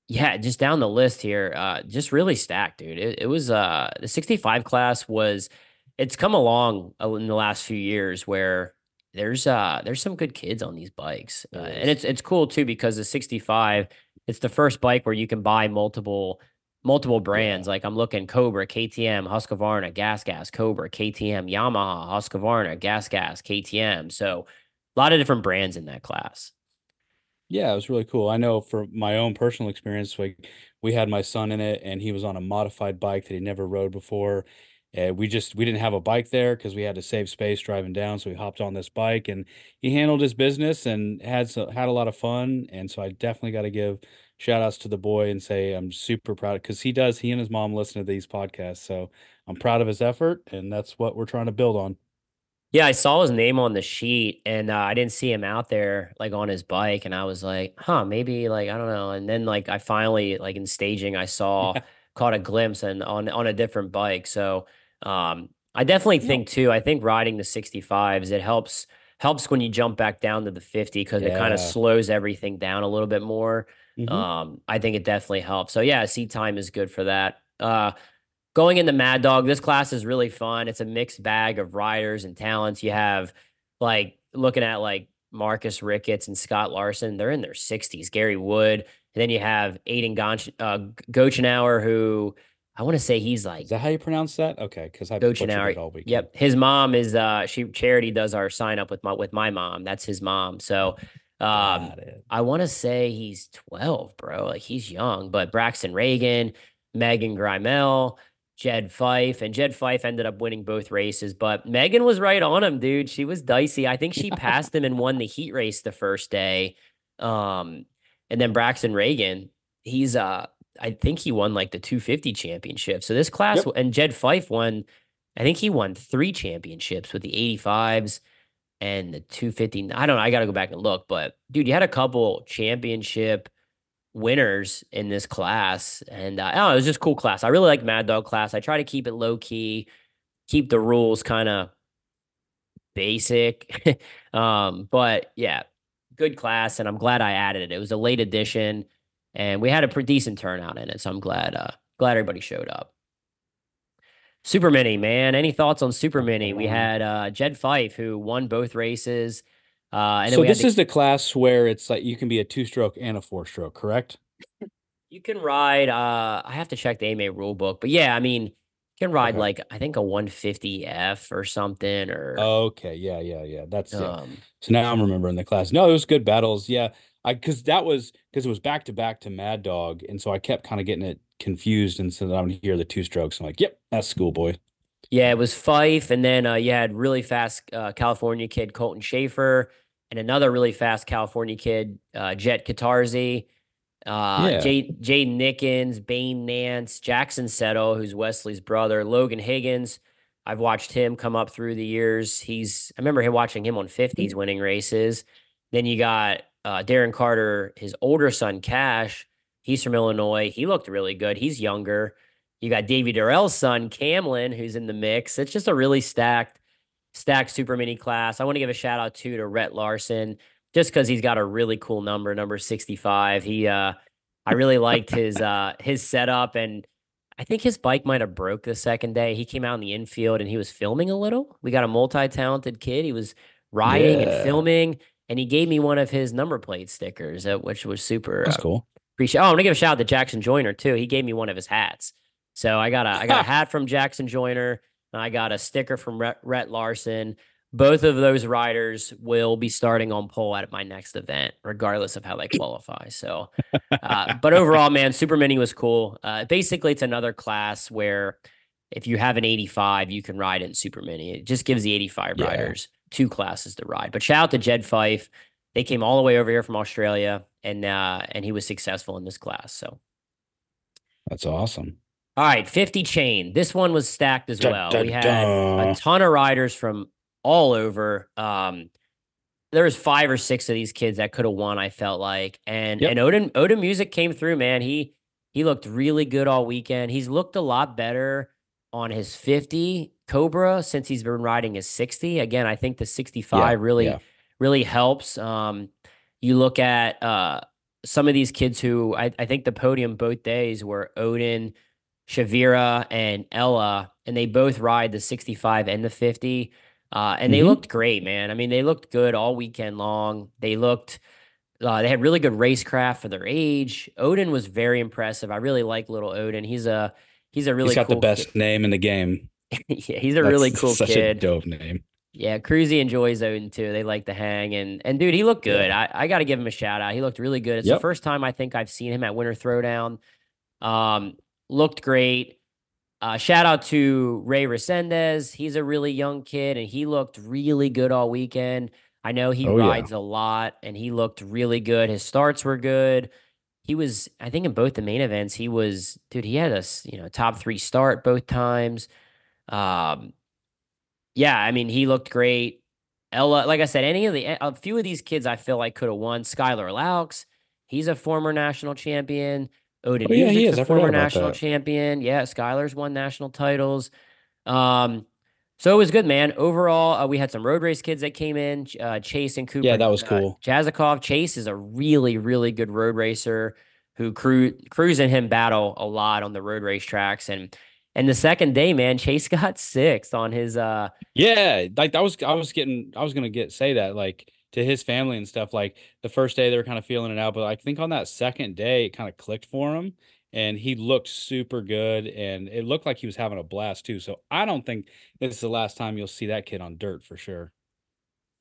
yeah, just down the list here. Uh, just really stacked, dude. It, it was uh, the sixty-five class was, it's come along in the last few years where there's uh, there's some good kids on these bikes. Uh, and it's it's cool, too, because the sixty-five, it's the first bike where you can buy multiple Multiple brands, yeah. like I'm looking Cobra, K T M, Husqvarna, Gas Gas, Cobra, K T M, Yamaha, Husqvarna, Gas Gas, K T M. So a lot of different brands in that class. Yeah, it was really cool. I know for my own personal experience, like we had my son in it and he was on a modified bike that he never rode before. And we just, we didn't have a bike there because we had to save space driving down. So we hopped on this bike and he handled his business and had, so, had a lot of fun. And so I definitely got to give shout outs to the boy and say I'm super proud, because he does, he and his mom listen to these podcasts. So I'm proud of his effort, and that's what we're trying to build on. Yeah, I saw his name on the sheet, and uh, I didn't see him out there like on his bike, and I was like, huh, maybe like, I don't know. And then like I finally, like in staging, I saw, yeah. caught a glimpse and on, on a different bike. So um, I definitely yeah. think too, I think riding the sixty-fives, it helps, helps when you jump back down to the fifty, because yeah. it kind of slows everything down a little bit more. Mm-hmm. Um, I think it definitely helps. So yeah, seat time is good for that. Uh, Going into Mad Dog, this class is really fun. It's a mixed bag of riders and talents. You have, like, looking at, like, Marcus Ricketts and Scott Larson. They're in their sixties. Gary Wood. And then you have Aiden Gonch- uh, Gochenauer, who I want to say he's, like... Is that how you pronounce that? Okay, because I've butchered it all week. Yep. His mom is... Uh, she Charity does our sign-up with my, with my mom. That's his mom. So... um I want to say he's twelve, bro. Like, he's young. But Braxton Reagan, Megan Grimell... Jed Fife, and Jed Fife ended up winning both races, but Megan was right on him, dude. She was dicey. I think she passed him and won the heat race the first day. Um, and then Braxton Reagan, he's, uh, I think he won like the two fifty championship. So this class, yep. and Jed Fife won, I think he won three championships with the eighty-fives and the two fifty. I don't know. I got to go back and look, but dude, you had a couple championship winners in this class, and uh, oh, it was just a cool class. I really like Mad Dog class. I try to keep it low key, keep the rules kind of basic. um, but yeah, good class, and I'm glad I added it. It was a late addition, and we had a pretty decent turnout in it. So I'm glad, uh, glad everybody showed up. Super Mini, man. Any thoughts on Super Mini? We had uh, Jed Fife, who won both races. Uh, and so this to, is the class where it's like you can be a two-stroke and a four-stroke, correct? You can ride, uh, I have to check the A M A rule book, but yeah, I mean, you can ride okay. like, I think a one fifty F or something. Or Okay, yeah, yeah, yeah. That's um, it. So now I'm remembering the class. No, it was good battles, yeah. I Because that was, because it was back-to-back to Mad Dog, and so I kept kind of getting it confused, and so that I'm going to hear the two-strokes. I'm like, yep, that's schoolboy. Yeah, it was Fife, and then uh, you had really fast uh, California kid Colton Schaefer, and another really fast California kid, uh, Jet Katarzi, uh, yeah. Jay, Jay Nickens, Bane Nance, Jackson Settle, who's Wesley's brother, Logan Higgins. I've watched him come up through the years. He's I remember him watching him on fifties winning races. Then you got uh, Darren Carter, his older son, Cash. He's from Illinois. He looked really good. He's younger. You got Davey Durrell's son, Camlin, who's in the mix. It's just a really stacked Stack Super Mini class. I want to give a shout out too to Rhett Larson, just because he's got a really cool number, number sixty-five. He, uh, I really liked his uh, his setup, and I think his bike might have broke the second day. He came out in the infield and he was filming a little. We got a multi-talented kid. He was riding yeah. and filming, and he gave me one of his number plate stickers, uh, which was super That's uh, cool. Appreciate. Oh, I'm gonna give a shout out to Jackson Joyner too. He gave me one of his hats, so I got a I got a hat from Jackson Joyner. I got a sticker from Rhett Larson. Both of those riders will be starting on pole at my next event, regardless of how they qualify. So, uh, but overall, man, Super Mini was cool. Uh, basically, it's another class where if you have an eighty-five, you can ride in Super Mini. It just gives the eighty-five yeah. riders two classes to ride. But shout out to Jed Fife. They came all the way over here from Australia, and uh, and he was successful in this class. So that's awesome. All right, fifty chain. This one was stacked as well. Da, da, we had da. a ton of riders from all over. Um, there was five or six of these kids that could have won, I felt like. And yep. and Odin Odin Music came through, man. He he looked really good all weekend. He's looked a lot better on his fifty Cobra since he's been riding his sixty. Again, I think the sixty-five yeah, really, yeah. really helps. Um, you look at uh, some of these kids who I, I think the podium both days were Odin, Shavira, and Ella, and they both ride the sixty-five and the fifty, uh, and mm-hmm. they looked great, man. I mean, they looked good all weekend long. They looked, uh, they had really good racecraft for their age. Odin was very impressive. I really like little Odin. He's a he's a really he's got cool the best kid. name in the game. yeah, he's a That's really cool such kid. Such a dope name. Yeah, Cruzy enjoys Odin too. They like to hang, and and dude, he looked good. Yeah. I I got to give him a shout out. He looked really good. It's yep. the first time I think I've seen him at Winter Throwdown. Um. Looked great. Uh, shout out to Ray Resendez. He's a really young kid, and he looked really good all weekend. I know he oh, rides yeah. a lot, and he looked really good. His starts were good. he was, I think in both the main events, he was, dude, he had a, s- you know, top three start both times. Um, yeah, I mean, he looked great. Ella, like I said, any of the, a few of these kids I feel like could have won. Skylar Laux, he's a former national champion. Odin, oh, yeah, he is a former national that. champion. Yeah, Skylar's won national titles. Um, So it was good, man. Overall, uh, we had some road race kids that came in, uh, Chase and Cooper. Yeah, that was uh, cool. Jazikov. Chase is a really, really good road racer who cru- Cruz and him battle a lot on the road race tracks. And and the second day, man, Chase got sixth on his. Uh, yeah, like that was I was getting I was going to get say that like to his family and stuff. Like the first day they were kind of feeling it out, but I think on that second day, it kind of clicked for him. And he looked super good, and it looked like he was having a blast, too. So I don't think this is the last time you'll see that kid on dirt, for sure.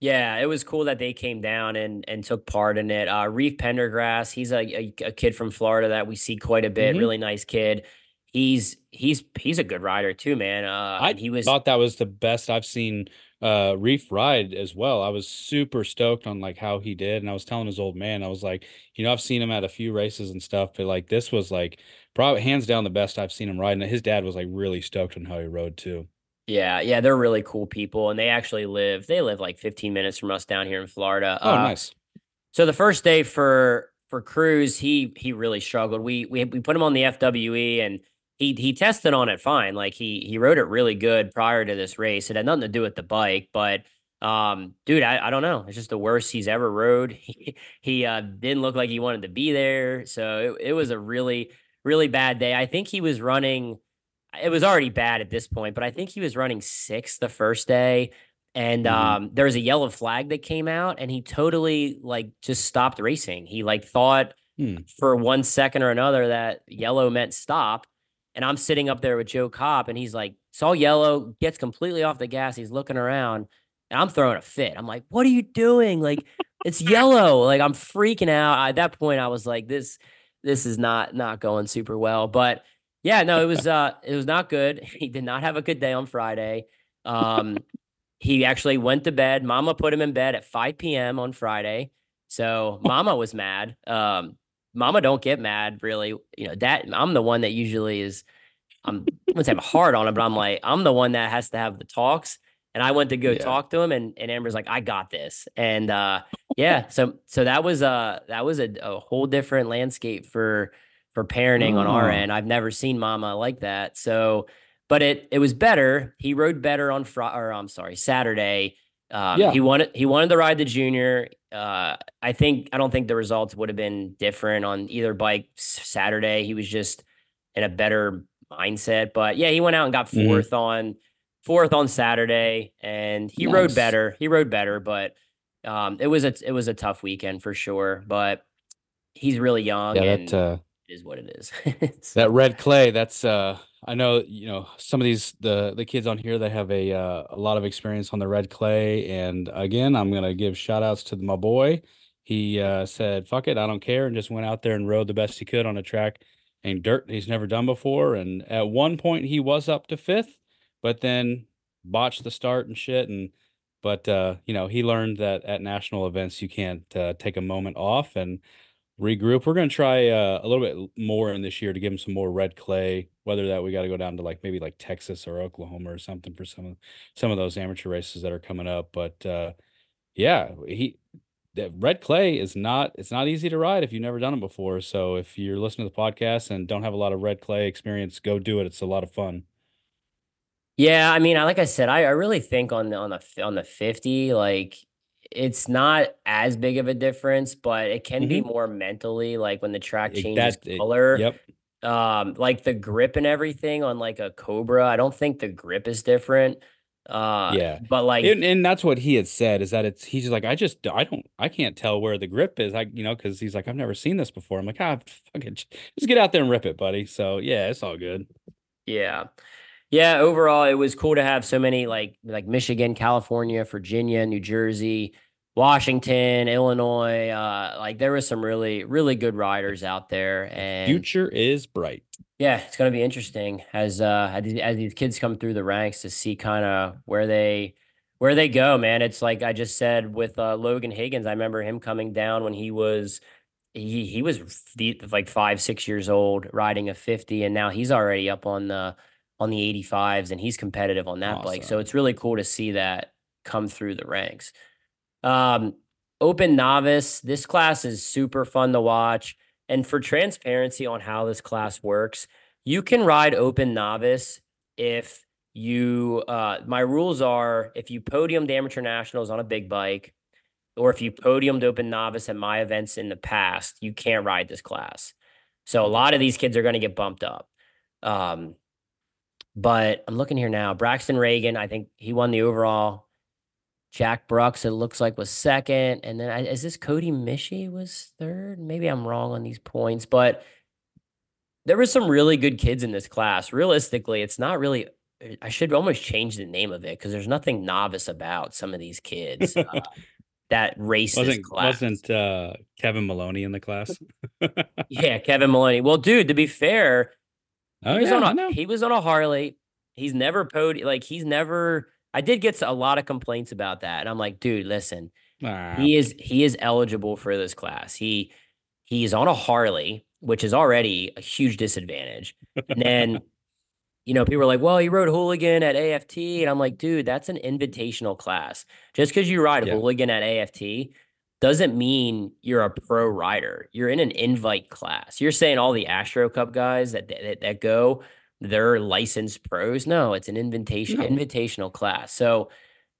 Yeah, it was cool that they came down and and took part in it. Uh, Reef Pendergrass, he's a, a, a kid from Florida that we see quite a bit. Mm-hmm. Really nice kid. He's he's he's a good rider, too, man. Uh, I he was, thought that was the best I've seen uh, Reef ride as well. I was super stoked on, like, how he did. And I was telling his old man, I was like, you know, I've seen him at a few races and stuff, but, like, this was, like, probably hands down the best I've seen him ride. And his dad was, like, really stoked on how he rode, too. Yeah, yeah, they're really cool people. And they actually live, they live, like, fifteen minutes from us down here in Florida. Oh, uh, nice. So the first day for for Cruz, he he really struggled. We we we put him on the F W E, and He he tested on it fine. Like he he rode it really good prior to this race. It had nothing to do with the bike, but um, dude, I, I don't know. It's just the worst he's ever rode. He he uh, didn't look like he wanted to be there. So it, it was a really, really bad day. I think he was running, it was already bad at this point, but I think he was running sixth the first day. And mm-hmm. um, there was a yellow flag that came out, and he totally like just stopped racing. He like thought hmm. for one second or another that yellow meant stop. And I'm sitting up there with Joe Cobb, and he's like, saw yellow, gets completely off the gas. He's looking around, and I'm throwing a fit. I'm like, what are you doing? Like, it's yellow. Like, I'm freaking out. At that point, I was like, this this is not not going super well. But, yeah, no, it was uh, it was not good. He did not have a good day on Friday. Um, he actually went to bed. Mama put him in bed at five p.m. on Friday. So Mama was mad. Um Mama don't get mad, really. You know, that I'm the one that usually is, I'm going to have a hard on it, but I'm like, I'm the one that has to have the talks. And I went to go yeah. talk to him, and, and Amber's like, I got this. And uh, yeah, so so that was a that was a, a whole different landscape for for parenting mm. on our end. I've never seen Mama like that. So, but it it was better. He rode better on Friday, or I'm sorry, Saturday. Um, yeah. He wanted he wanted to ride the junior. Uh, I think I don't think the results would have been different on either bike Saturday. He was just in a better mindset. But yeah, he went out and got fourth mm-hmm. on fourth on Saturday, and he nice. rode better. He rode better, but um, it was a it was a tough weekend for sure. But he's really young. Yeah, and that, uh, it is what it is. So, that red clay. That's uh, I know you know some of these the the kids on here that have a uh, a lot of experience on the red clay. And again, I'm gonna give shout outs to my boy. He uh, said, "Fuck it, I don't care," and just went out there and rode the best he could on a track and dirt he's never done before. And at one point, he was up to fifth, but then botched the start and shit. And but uh, you know, he learned that at national events you can't uh, take a moment off and regroup. We're going to try uh, a little bit more in this year to give him some more red clay, whether that we got to go down to like maybe like Texas or Oklahoma or something for some of some of those amateur races that are coming up. But uh, yeah, he that red clay is not it's not easy to ride if you've never done it before. So if you're listening to the podcast and don't have a lot of red clay experience, go do it. It's a lot of fun. Yeah, I mean, I like I said, I, I really think on the on the on the fifty, like, it's not as big of a difference, but it can mm-hmm. be more mentally, like when the track changes it, that, color, it, yep. Um, like the grip and everything on like a Cobra. I don't think the grip is different. Uh, yeah, but like, and, and that's what he had said is that it's, he's just like, I just, I don't, I can't tell where the grip is. I, you know, cause he's like, I've never seen this before. I'm like, ah, fucking just get out there and rip it, buddy. So yeah, it's all good. Yeah. Yeah, overall, it was cool to have so many like like Michigan, California, Virginia, New Jersey, Washington, Illinois. Uh, like there was some really, really good riders out there. And future is bright. Yeah, it's going to be interesting as uh, as, as these kids come through the ranks to see kind of where they where they go, man. It's like I just said with uh, Logan Higgins. I remember him coming down when he was he he was f- the- like five, six years old riding a fifty, and now he's already up on the on the eighty-fives, and he's competitive on that bike. So Awesome. it's really cool to see that come through the ranks. Um, Open Novice, this class is super fun to watch. And for transparency on how this class works, you can ride Open Novice if you, uh, my rules are if you podiumed amateur nationals on a big bike, or if you podiumed Open Novice at my events in the past, you can't ride this class. So a lot of these kids are going to get bumped up. Um, but I'm looking here now. Braxton Reagan, I think he won the overall. Jack Brucks, it looks like, was second. And then I, is this Cody Mishi was third? Maybe I'm wrong on these points, but there were some really good kids in this class. Realistically, it's not really, I should almost change the name of it because there's nothing novice about some of these kids. Uh, that race wasn't, class. Wasn't uh, Kevin Maloney in the class? Yeah, Kevin Maloney. Well, dude, to be fair, oh, he, was yeah, on a, he was on a Harley. He's never podium, like he's never... I did get a lot of complaints about that. And I'm like, dude, listen, ah. he is he is eligible for this class. He he is on a Harley, which is already a huge disadvantage. And then, you know, people are like, well, he rode Hooligan at A F T. And I'm like, dude, that's an invitational class. Just because you ride yeah. Hooligan at A F T doesn't mean you're a pro rider. You're in an invite class. You're saying all the Astro Cup guys that that, that go, they're licensed pros. No, it's an invitation, no. invitational class. So,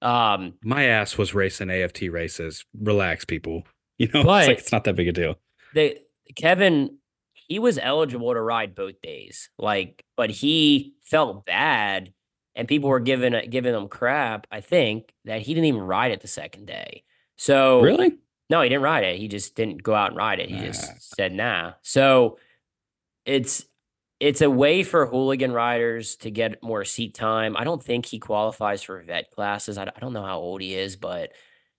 um, my ass was racing A F T races. Relax, people. You know, it's, like, it's not that big a deal. They, Kevin, he was eligible to ride both days, like, but he felt bad, and people were giving giving him crap. I think that he didn't even ride it the second day. So really, no, he didn't ride it. He just didn't go out and ride it. He nah. just said nah. So it's. It's a way for Hooligan riders to get more seat time. I don't think he qualifies for vet classes. I don't know how old he is, but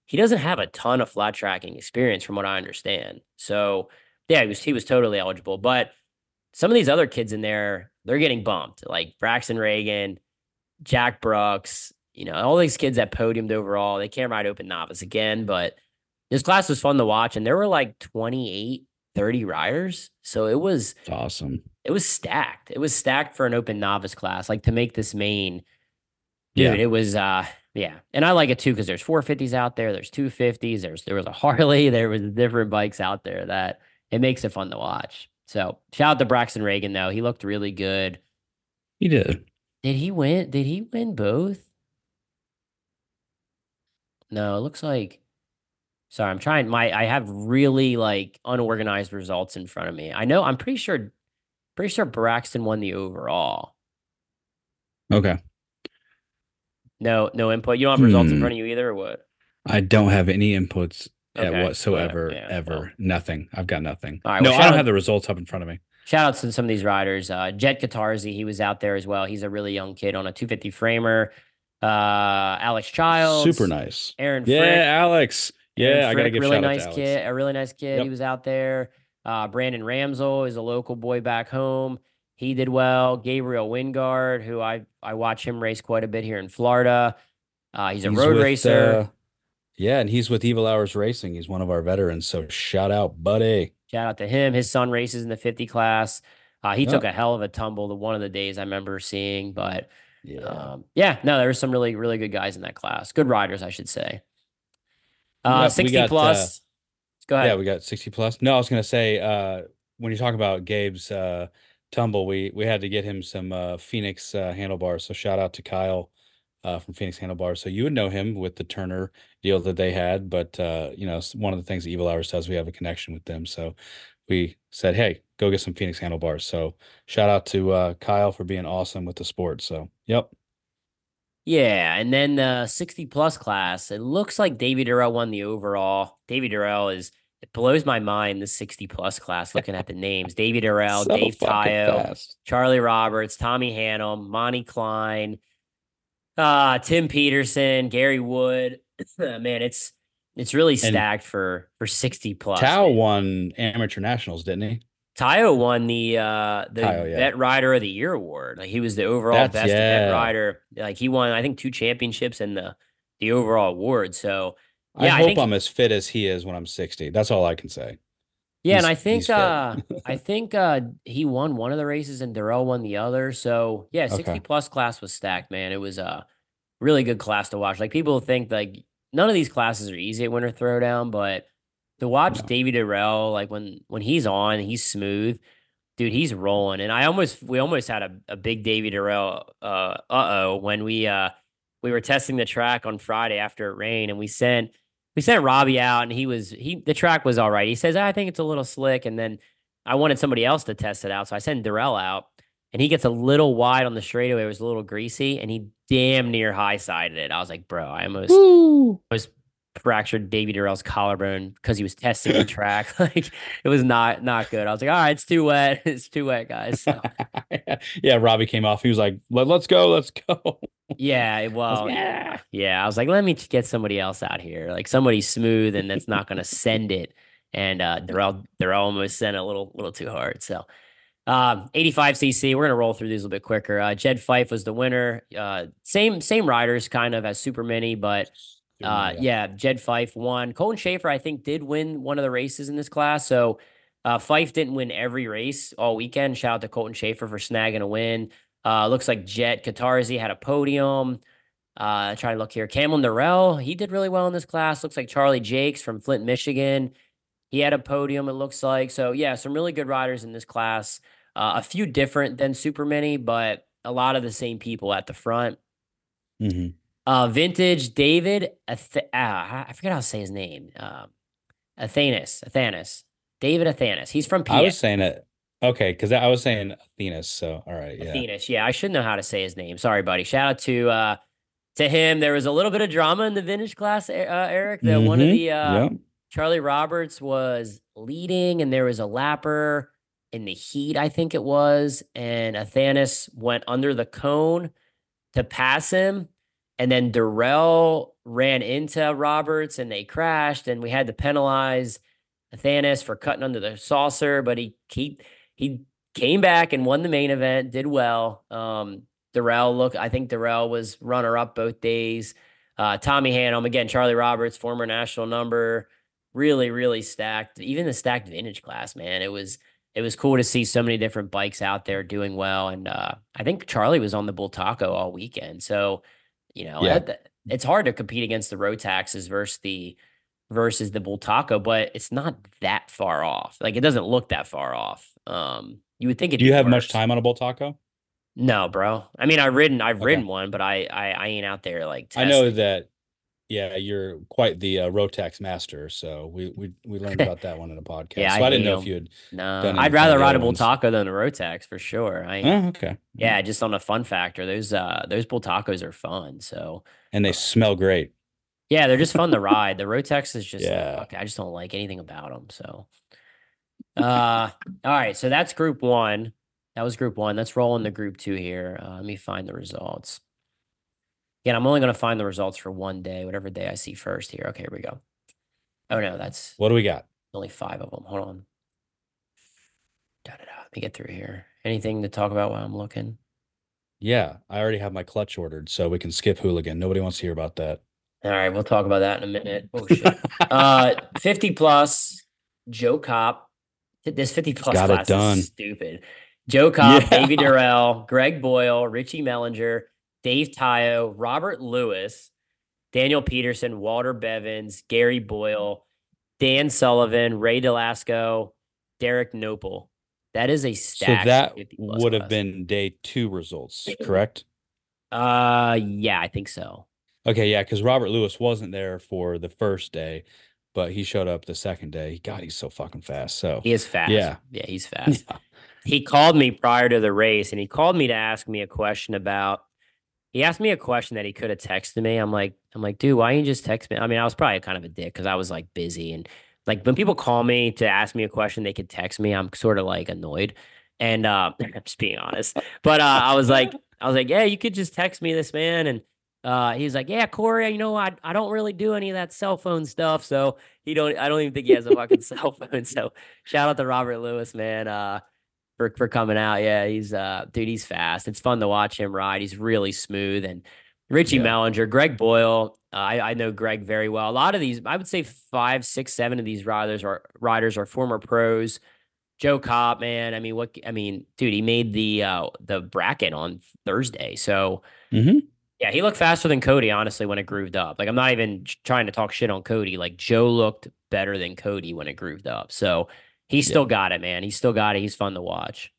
he doesn't have a ton of flat tracking experience from what I understand. So, yeah, he was, he was totally eligible. But some of these other kids in there, they're getting bumped, like Braxton Reagan, Jack Brucks, you know, all these kids that podiumed overall. They can't ride Open Novice again, but this class was fun to watch. And there were like twenty-eight, thirty riders. So it was That's awesome. It was stacked. It was stacked for an Open Novice class. Like to make this main, dude, yeah. it was, uh, yeah. And I like it too, because there's four fifties out there. There's two fifties. There's, there was a Harley. There was different bikes out there that it makes it fun to watch. So shout out to Braxton Reagan though. He looked really good. He did. Did he win? Did he win both? No, it looks like, sorry, I'm trying my, I have really like unorganized results in front of me. I know, I'm pretty sure Pretty sure Braxton won the overall. Okay. No, no input. You don't have results mm. in front of you either, or what? I don't have any inputs okay. at whatsoever, yeah. ever. Well. Nothing. I've got nothing. All right, no, well, I don't out, have the results up in front of me. Shout outs to some of these riders. Uh, Jet Katarzi, he was out there as well. He's a really young kid on a two fifty framer. Uh, Alex Childs. Super nice. Aaron Yeah, Frick. Alex. Yeah, Aaron I got to give really shout nice out to Alex. Kid, a really nice kid. Yep. He was out there. Uh, Brandon Ramsel is a local boy back home. He did well. Gabriel Wingard, who I, I watch him race quite a bit here in Florida. Uh, he's a he's road with, racer. Uh, yeah, and he's with Evil Hours Racing. He's one of our veterans, so shout out, buddy. Shout out to him. His son races in the fifty class. Uh, he yeah. took a hell of a tumble the one of the days I remember seeing. But, yeah, um, yeah no, there were some really, really good guys in that class. Good riders, I should say. Uh, yep, sixty plus. Uh, Go ahead. Yeah, we got sixty plus. No, I was going to say, uh, when you talk about Gabe's uh, tumble, we we had to get him some uh, Phoenix uh, handlebars. So shout out to Kyle uh, from Phoenix Handlebars. So you would know him with the Turner deal that they had. But, uh, you know, one of the things that Evil Hours does, we have a connection with them. So we said, hey, go get some Phoenix handlebars. So shout out to uh, Kyle for being awesome with the sport. So, yep. Yeah, and then the sixty plus class, it looks like Davey Durrell won the overall. Davey Durrell is, it blows my mind, the sixty plus class, looking at the names. Davey Durrell, so Dave Tayo, fast. Charlie Roberts, Tommy Hannum, Monty Klein, uh, Tim Peterson, Gary Wood. Man, it's it's really stacked and for, for sixty plus. Tayo won amateur nationals, didn't he? Tayo won the uh, the Tayo, yeah. Vet Rider of the Year award. Like he was the overall That's, best yeah. vet rider. Like he won, I think, two championships and the the overall award. So yeah, I, I hope think, I'm as fit as he is when I'm sixty. That's all I can say. Yeah, and I think uh, I think uh, he won one of the races and Darrell won the other. So yeah, sixty okay. plus class was stacked, man. It was a really good class to watch. Like people think like none of these classes are easy at Winter Throwdown, but to watch no. Davey Darrell, like when when he's on, he's smooth, dude. He's rolling, and I almost we almost had a, a big Davey Darrell uh oh when we uh we were testing the track on Friday after it rained, and we sent. We sent Robbie out, and he was he the track was all right. He says, I think it's a little slick, and then I wanted somebody else to test it out, so I sent Darrell out, and he gets a little wide on the straightaway. It was a little greasy, and he damn near high-sided it. I was like, bro, I almost, almost fractured Davey Darrell's collarbone because he was testing the track. Like it was not not good. I was like, all right, it's too wet. It's too wet, guys. So. Yeah, Robbie came off. He was like, Let, let's go, let's go. Yeah, well, yeah. yeah, I was like, let me get somebody else out here, like somebody smooth and that's not going to send it. And uh, they're all they're almost sent a little little too hard. So um, eighty-five C C, we're going to roll through these a little bit quicker. Uh, Jed Fife was the winner. Uh, same same riders kind of as Super Mini, but uh, yeah, Jed Fife won. Colton Schaefer, I think, did win one of the races in this class. So uh, Fife didn't win every race all weekend. Shout out to Colton Schaefer for snagging a win. Uh, looks like Jet Katarzi had a podium. Uh, trying to look here. Cameron Darrell, he did really well in this class. Looks like Charlie Jakes from Flint, Michigan. He had a podium, it looks like. So, yeah, some really good riders in this class. Uh, a few different than Super Mini, but a lot of the same people at the front. Mm-hmm. Uh, vintage David, Ath- ah, I forget how to say his name. Uh, Athanas, Athanas. David Athanas. He's from P. I was saying it. Okay, because I was saying Athanas, so all right, yeah. Athanas, yeah, I should know how to say his name. Sorry, buddy. Shout out to uh, to him. There was a little bit of drama in the vintage class, uh, Eric. That mm-hmm. one of the uh, yep. Charlie Roberts was leading, and there was a lapper in the heat, I think it was, and Athanas went under the cone to pass him, and then Darrell ran into Roberts, and they crashed, and we had to penalize Athanas for cutting under the saucer, but he keep. He came back and won the main event, did well. Um, Darrell, look, I think Darrell was runner-up both days. Uh, Tommy Hannum, again, Charlie Roberts, former national number, really, really stacked. Even the stacked vintage class, man, it was it was cool to see so many different bikes out there doing well. And uh, I think Charlie was on the Bull Taco all weekend. So, you know, yeah. that, it's hard to compete against the Rotaxes versus the versus the Bull Taco, but it's not that far off. Like, it doesn't look that far off. Um, you would think it. Do you have worse. much time on a Bull Taco? No, bro. I mean, I've ridden, I've okay. ridden one, but I, I, I ain't out there like. Testing. I know that. Yeah, you're quite the uh, Rotax master. So we we we learned about that one in a podcast. yeah, so I, I didn't know him. if you had. No, done I'd rather ride a Bull Taco than a Rotax for sure. I, oh, okay. Yeah, just on a fun factor, those uh those Bull Tacos are fun. So and they uh, smell great. Yeah, they're just fun to ride. The Rotax is just. Yeah. Like, I just don't like anything about them. So. uh all right, so that's group one. That was group one. Let's roll into group two here. Uh, let me find the results. Again, I'm only going to find the results for one day, whatever day I see first here. Okay, here we go. Oh no, that's what do we got? Only five of them. Hold on. Da, da, da. Let me get through here. Anything to talk about while I'm looking? Yeah, I already have my clutch ordered, so we can skip Hooligan. Nobody wants to hear about that. All right, we'll talk about that in a minute. Oh shit. uh, fifty plus Joe Kopp. This fifty plus Got class it done. is stupid. Joe Kopp, yeah. Davey Darrell, Greg Boyle, Richie Mellinger, Dave Tayo, Robert Lewis, Daniel Peterson, Walter Bevins, Gary Boyle, Dan Sullivan, Ray Delasco, Derek Nopel. That is a stack. So that would have class. been day two results, correct? Uh, yeah, I think so. Okay, yeah, because Robert Lewis wasn't there for the first day. But he showed up the second day. God, he's so fucking fast. So he is fast. Yeah, yeah, he's fast. Yeah. He called me prior to the race, and he called me to ask me a question about. He asked me a question that he could have texted me. I'm like, I'm like, dude, why didn't you just text me? I mean, I was probably kind of a dick because I was like busy, and like when people call me to ask me a question, they could text me. I'm sort of like annoyed, and uh, I'm just being honest. But uh, I was like, I was like, yeah, you could just text me this, man, and. Uh, he was like, yeah, Corey, you know, I I don't really do any of that cell phone stuff, so he don't I don't even think he has a fucking cell phone. So shout out to Robert Lewis, man, uh, for for coming out. Yeah, he's uh, dude, he's fast. It's fun to watch him ride. He's really smooth, and Richie yeah. Mellinger, Greg Boyle. Uh, I, I know Greg very well. A lot of these, I would say five, six, seven of these riders are riders are former pros. Joe Copp, man. I mean, what? I mean, dude, he made the uh, the bracket on Thursday. So, mm-hmm. yeah, he looked faster than Cody. Honestly, when it grooved up, like I'm not even trying to talk shit on Cody. Like Joe looked better than Cody when it grooved up. So he still yeah. got it, man. He still got it. He's fun to watch.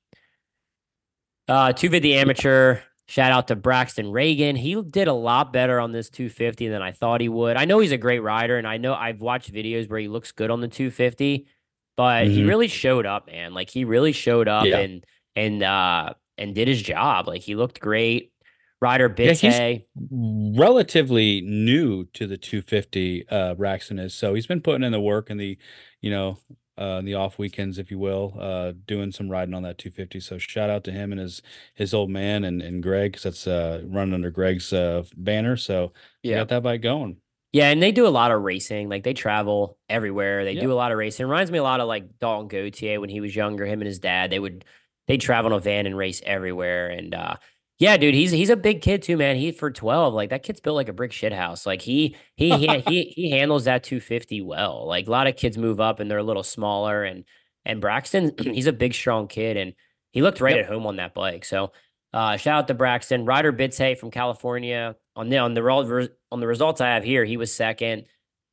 Uh, two fifty amateur. Shout out to Braxton Reagan. He did a lot better on this two fifty than I thought he would. I know he's a great rider, and I know I've watched videos where he looks good on the two fifty, but mm-hmm. he really showed up, man. Like he really showed up yeah. and and uh, and did his job. Like he looked great. Rider Bite. Yeah, he's relatively new to the two fifty. Uh, Braxton is, so he's been putting in the work in the, you know, uh, in the off weekends, if you will, uh, doing some riding on that two fifty. So shout out to him and his his old man and, and Greg, because that's uh, running under Greg's uh, banner. So yeah, got that bike going. Yeah, and they do a lot of racing. Like they travel everywhere. They yeah. do a lot of racing. It reminds me a lot of like Dalton Gauthier when he was younger. Him and his dad, they would they travel in a van and race everywhere. And uh, yeah, dude, he's he's a big kid too, man. He for twelve, like that kid's built like a brick shit house. Like he he he, he he handles that two fifty well. Like a lot of kids move up and they're a little smaller. And and Braxton, he's a big strong kid, and he looked right yep. at home on that bike. So uh, shout out to Braxton. Ryder Bite from California. On the on the on the results I have here, he was second.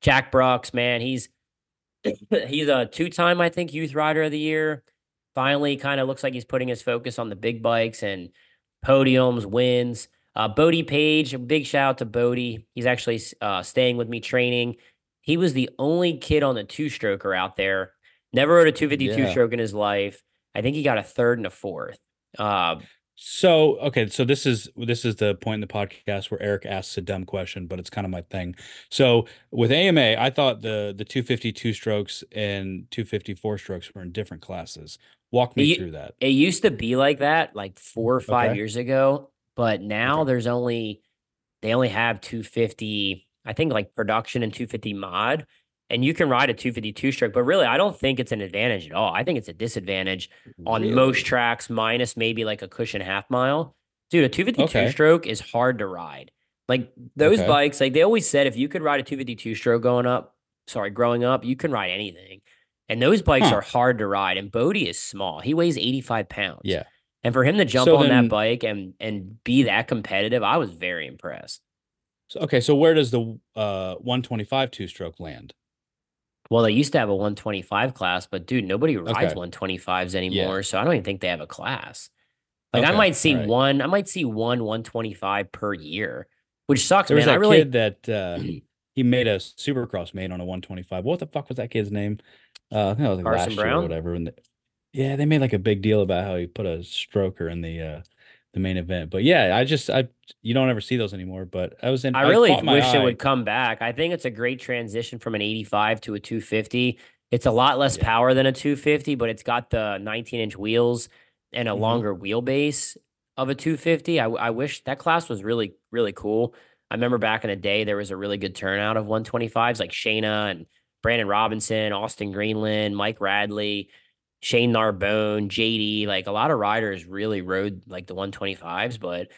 Jack Brooks, man, he's he's a two-time I think youth rider of the year. Finally, kind of looks like he's putting his focus on the big bikes and podiums, wins. Uh, Bodie Page, a big shout out to Bodie. He's actually uh, staying with me training. He was the only kid on the two-stroker out there. Never rode a two fifty-two yeah. stroke in his life. I think he got a third and a fourth. Uh, So, okay, so this is this is the point in the podcast where Eric asks a dumb question, but it's kind of my thing. So with A M A, I thought the the two fifty-two strokes and two fifty-four strokes were in different classes. Walk me it, through that. It used to be like that like four or five okay. years ago, but now okay. there's only, they only have two fifty, I think like production and two fifty mod, and you can ride a two fifty-two stroke, but really I don't think it's an advantage at all. I think it's a disadvantage on really? most tracks, minus maybe like a cushion half mile. Dude, a two fifty-two okay. stroke is hard to ride. Like those okay. bikes, like they always said, if you could ride a two fifty-two stroke going up, sorry, growing up, you can ride anything. And those bikes huh. are hard to ride. And Bodie is small. He weighs eighty-five pounds. Yeah. And for him to jump so on then, that bike and and be that competitive, I was very impressed. So okay, so where does the uh one twenty-five two-stroke land? Well, they used to have a one twenty-five class, but dude, nobody rides okay. one twenty-fives anymore. Yeah. So I don't even think they have a class. Like okay. I might see right. one, I might see one one twenty-five per year, which sucks, there man. There was a really... kid that uh, he made a Supercross made on a one twenty-five. What the fuck was that kid's name? Uh, I think it was like Carson last Brown? year or whatever. And the, yeah, they made like a big deal about how he put a stroker in the uh, the main event. But yeah, I just I you don't ever see those anymore. But I was in. I, I really wish eye. it would come back. I think it's a great transition from an eighty-five to a two fifty. It's a lot less yeah. power than a two fifty, but it's got the nineteen inch wheels and a mm-hmm. longer wheelbase of a two fifty. I I wish that class was really really cool. I remember back in the day there was a really good turnout of one twenty-fives, like Shayna and Brandon Robinson, Austin Greenland, Mike Radley, Shane Narbonne, J D, like a lot of riders really rode like the one twenty-fives, but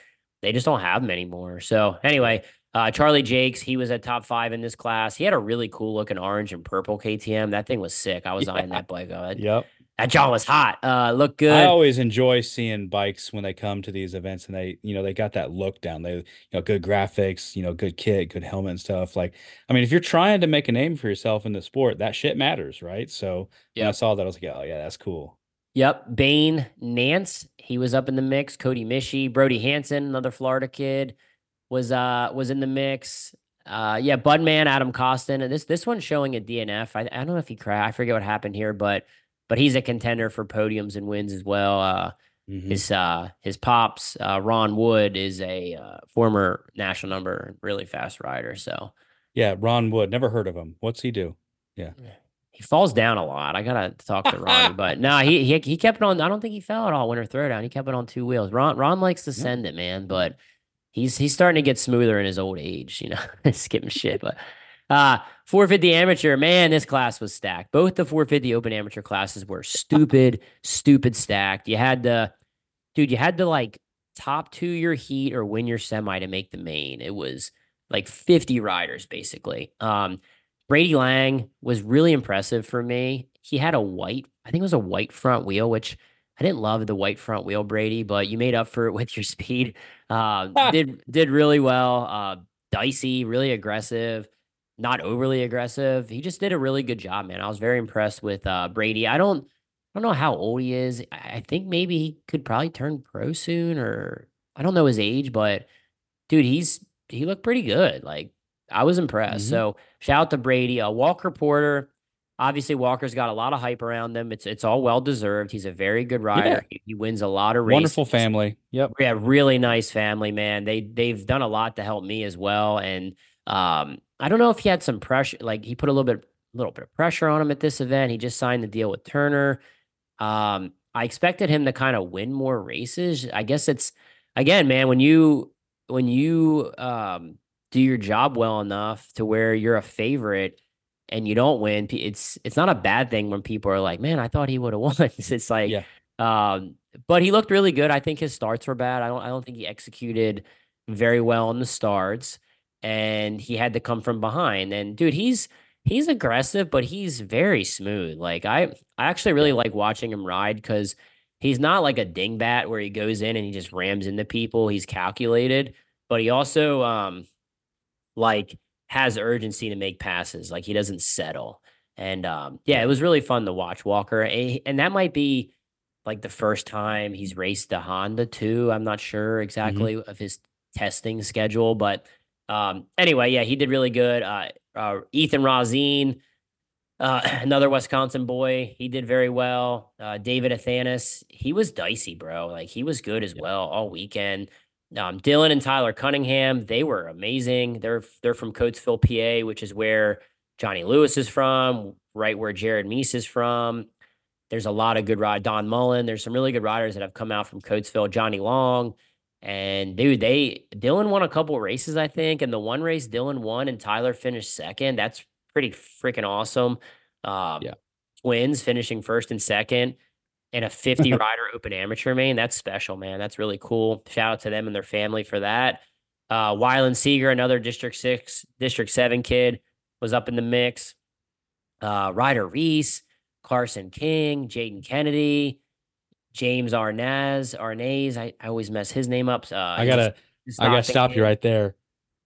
they just don't have them anymore. So anyway, uh, Charlie Jakes, he was at top five in this class. He had a really cool looking orange and purple K T M. That thing was sick. I was yeah. eyeing that bike. Uh, yep. That John was hot. Uh, looked good. I always enjoy seeing bikes when they come to these events and they, you know, they got that look down. They, you know, good graphics, you know, good kit, good helmet and stuff. Like, I mean, if you're trying to make a name for yourself in the sport, that shit matters, right? So yep. when I saw that, I was like, oh yeah, that's cool. Yep. Bane Nance, he was up in the mix. Cody Mishi, Brody Hansen, another Florida kid, was uh was in the mix. Uh, yeah, Budman, Adam Costin, and this this one's showing a D N F. I, I don't know if he crashed. I forget what happened here, but. But he's a contender for podiums and wins as well. Uh, mm-hmm. His uh, his pops, uh, Ron Wood, is a uh, former national number, really fast rider. So, yeah, Ron Wood, never heard of him. What's he do? Yeah, he falls down a lot. I gotta talk to Ron, but no, nah, he, he he kept it on. I don't think he fell at all winter throwdown. He kept it on two wheels. Ron Ron likes to send yeah. it, man, but he's he's starting to get smoother in his old age. You know, skipping shit, but. Uh, four fifty amateur, man, this class was stacked. Both the four fifty open amateur classes were stupid, stupid stacked. You had to, dude, you had to like top two your heat or win your semi to make the main. It was like fifty riders, basically. Um, Brady Lang was really impressive for me. He had a white, I think it was a white front wheel, which I didn't love the white front wheel, Brady, but you made up for it with your speed. Uh, did did really well. Uh, dicey, really aggressive, not overly aggressive. He just did a really good job, man. I was very impressed with uh, Brady. I don't I don't know how old he is. I think maybe he could probably turn pro soon, or I don't know his age, but dude, he's he looked pretty good. Like, I was impressed. Mm-hmm. So shout out to Brady. Uh, Walker Porter, obviously Walker's got a lot of hype around him. It's it's all well deserved. He's a very good rider. Yeah. He, he wins a lot of races. Wonderful family. Yep. Yeah, really nice family, man. They they've done a lot to help me as well. And um, I don't know if he had some pressure. Like, he put a little bit little bit of pressure on him at this event. He just signed the deal with Turner. Um, I expected him to kind of win more races. I guess it's, again, man, when you, when you, um, do your job well enough to where you're a favorite and you don't win, it's, it's not a bad thing when people are like, man, I thought he would have won. It's like, yeah. um, but he looked really good. I think his starts were bad. I don't, I don't think he executed very well on the starts, and he had to come from behind. And dude, he's, He's aggressive, but he's very smooth. Like, I, I actually really like watching him ride, because he's not like a dingbat where he goes in and he just rams into people. He's calculated, but he also um, like has urgency to make passes. Like, he doesn't settle. And um, yeah, it was really fun to watch Walker. And that might be like the first time he's raced the Honda too. I'm not sure exactly mm-hmm. of his testing schedule, but um, anyway, yeah, he did really good. Uh, Uh, Ethan Razin, uh, another Wisconsin boy, he did very well. Uh, David Athanas, he was dicey, bro. Like, he was good as yeah. well all weekend. Um, Dylan and Tyler Cunningham, they were amazing. They're they're from Coatesville, P A, which is where Johnny Lewis is from, right where Jared Meese is from. There's a lot of good riders. Don Mullen. There's some really good riders that have come out from Coatesville. Johnny Long. And dude, they Dylan won a couple races, I think. And the one race Dylan won and Tyler finished second. That's pretty freaking awesome. Um, yeah. Twins finishing first and second in a fifty rider open amateur main. That's special, man. That's really cool. Shout out to them and their family for that. Uh, Wyland Seeger, another District Six, District Seven kid, was up in the mix. Uh, Ryder Reese, Carson King, Jaden Kennedy. James Arnaz, Arnaz, I, I always mess his name up. Uh, I gotta, just, just I gotta stop him. you right there.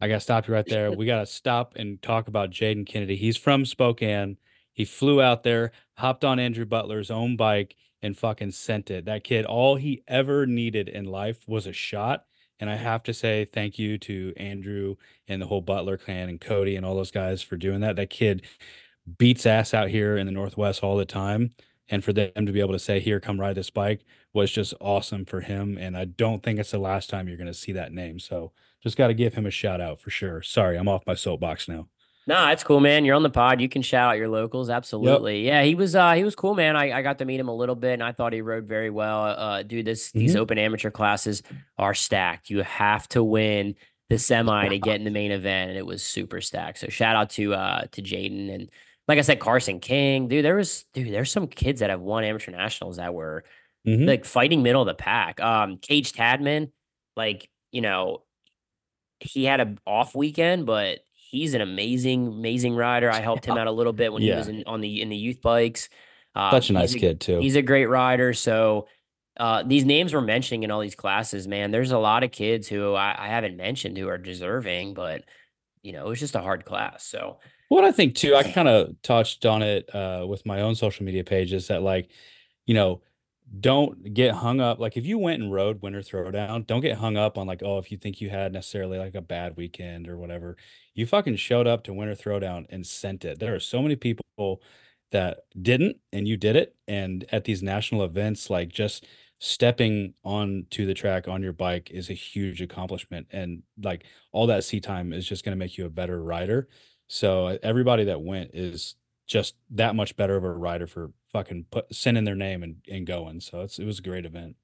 I gotta stop you right there. We gotta stop and talk about Jaden Kennedy. He's from Spokane. He flew out there, hopped on Andrew Butler's own bike, and fucking sent it. That kid, all he ever needed in life was a shot. And I have to say thank you to Andrew and the whole Butler clan and Cody and all those guys for doing that. That kid beats ass out here in the Northwest all the time. And for them to be able to say, here, come ride this bike, was just awesome for him. And I don't think it's the last time you're going to see that name. So just got to give him a shout out for sure. Sorry, I'm off my soapbox now. Nah, that's cool, man. You're on the pod. You can shout out your locals. Absolutely. Yep. Yeah, he was uh, he was cool, man. I, I got to meet him a little bit, and I thought he rode very well. Uh, dude, this mm-hmm. these open amateur classes are stacked. You have to win the semi to get in the main event, and it was super stacked. So shout out to uh, to Jaden and, like I said, Carson King, dude, there was, dude, there's some kids that have won amateur nationals that were mm-hmm. like fighting middle of the pack. Um, Cage Tadman, like, you know, he had an off weekend, but he's an amazing, amazing rider. I helped him out a little bit when yeah. he was in, on the, in the youth bikes. Um, Such a nice a, kid too. He's a great rider. So uh, these names we're mentioning in all these classes, man, there's a lot of kids who I, I haven't mentioned who are deserving, but you know, it was just a hard class. So, what I think too, I kind of touched on it uh, with my own social media page, is that, like, you know, don't get hung up. Like, if you went and rode Winter Throwdown, don't get hung up on, like, oh, if you think you had necessarily like a bad weekend or whatever, you fucking showed up to Winter Throwdown and sent it. There are so many people that didn't, and you did it. And at these national events, like, just stepping onto the track on your bike is a huge accomplishment. And like, all that seat time is just going to make you a better rider. So everybody that went is just that much better of a rider for fucking put, sending their name and, and going. So it's, it was a great event.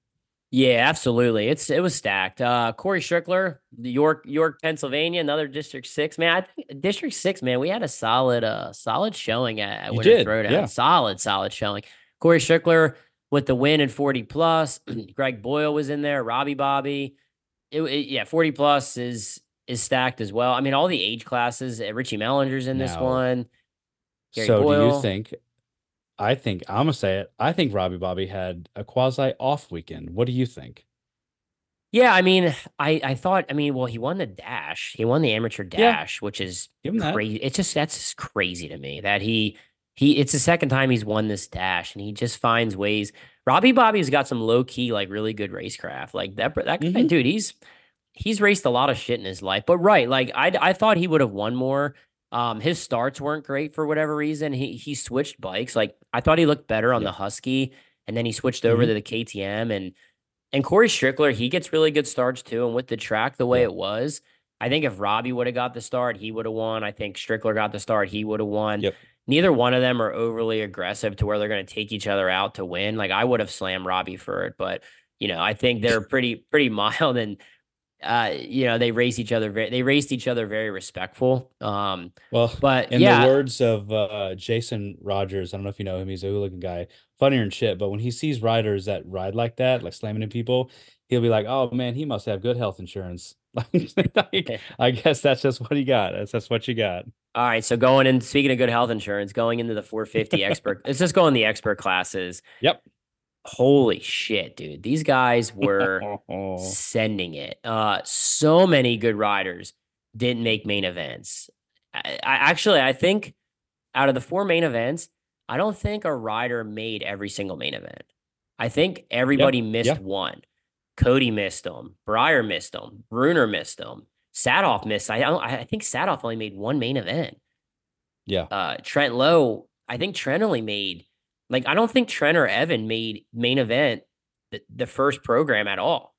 Yeah, absolutely. It's it was stacked. Uh, Corey Strickler, York, York, Pennsylvania, another District Six, man. I think District Six, man. We had a solid, uh, solid showing at, at Winter Throwdown. Yeah. Solid, solid showing. Corey Strickler, with the win and forty plus. Greg Boyle was in there, Robbie Bobby. It, it, yeah, forty plus is is stacked as well. I mean, all the age classes. Richie Mellinger's in now, this one. Gary so Boyle. Do you think? I think I'm gonna say it. I think Robbie Bobby had a quasi off weekend. What do you think? Yeah, I mean, I, I thought, I mean, well, he won the dash. He won the amateur dash, yeah. which is crazy. It's just, that's just crazy to me that he, he, it's the second time he's won this dash and he just finds ways. Robbie Bobby's got some low key, like really good racecraft. Like that, that mm-hmm. guy, dude, he's, he's raced a lot of shit in his life, but right. Like I, I thought he would have won more. Um, his starts weren't great for whatever reason. He, he switched bikes. Like I thought he looked better on yeah. the Husky and then he switched over mm-hmm. to the K T M and, And Corey Strickler, he gets really good starts too. And with the track the way it was, I think if Robbie would have got the start, he would have won. I think Strickler got the start, he would have won. Yep. Neither one of them are overly aggressive to where they're going to take each other out to win. Like I would have slammed Robbie for it, but you know, I think they're pretty pretty mild and uh, you know, they race each other. Very, they raced each other very respectful. Um, well, but in yeah. the words of uh, Jason Rogers, I don't know if you know him. He's a hooligan guy, funnier and shit. But when he sees riders that ride like that, like slamming at people, he'll be like, "Oh man, he must have good health insurance." Like, I guess that's just what he got. That's that's what you got. All right. So going in, speaking of good health insurance, going into the four fifty expert, let's just go in the expert classes. Yep. Holy shit, dude. These guys were sending it. Uh, so many good riders didn't make main events. I, I actually, I think out of the four main events, I don't think a rider made every single main event. I think everybody yep, missed yep. one. Cody missed him. Breyer missed him. Bruner missed him. Sadoff missed. I, I think Sadoff only made one main event. Yeah. Uh, Trent Lowe, I think Trent only made Like, I don't think Trent or Evan made main event the, the first program at all.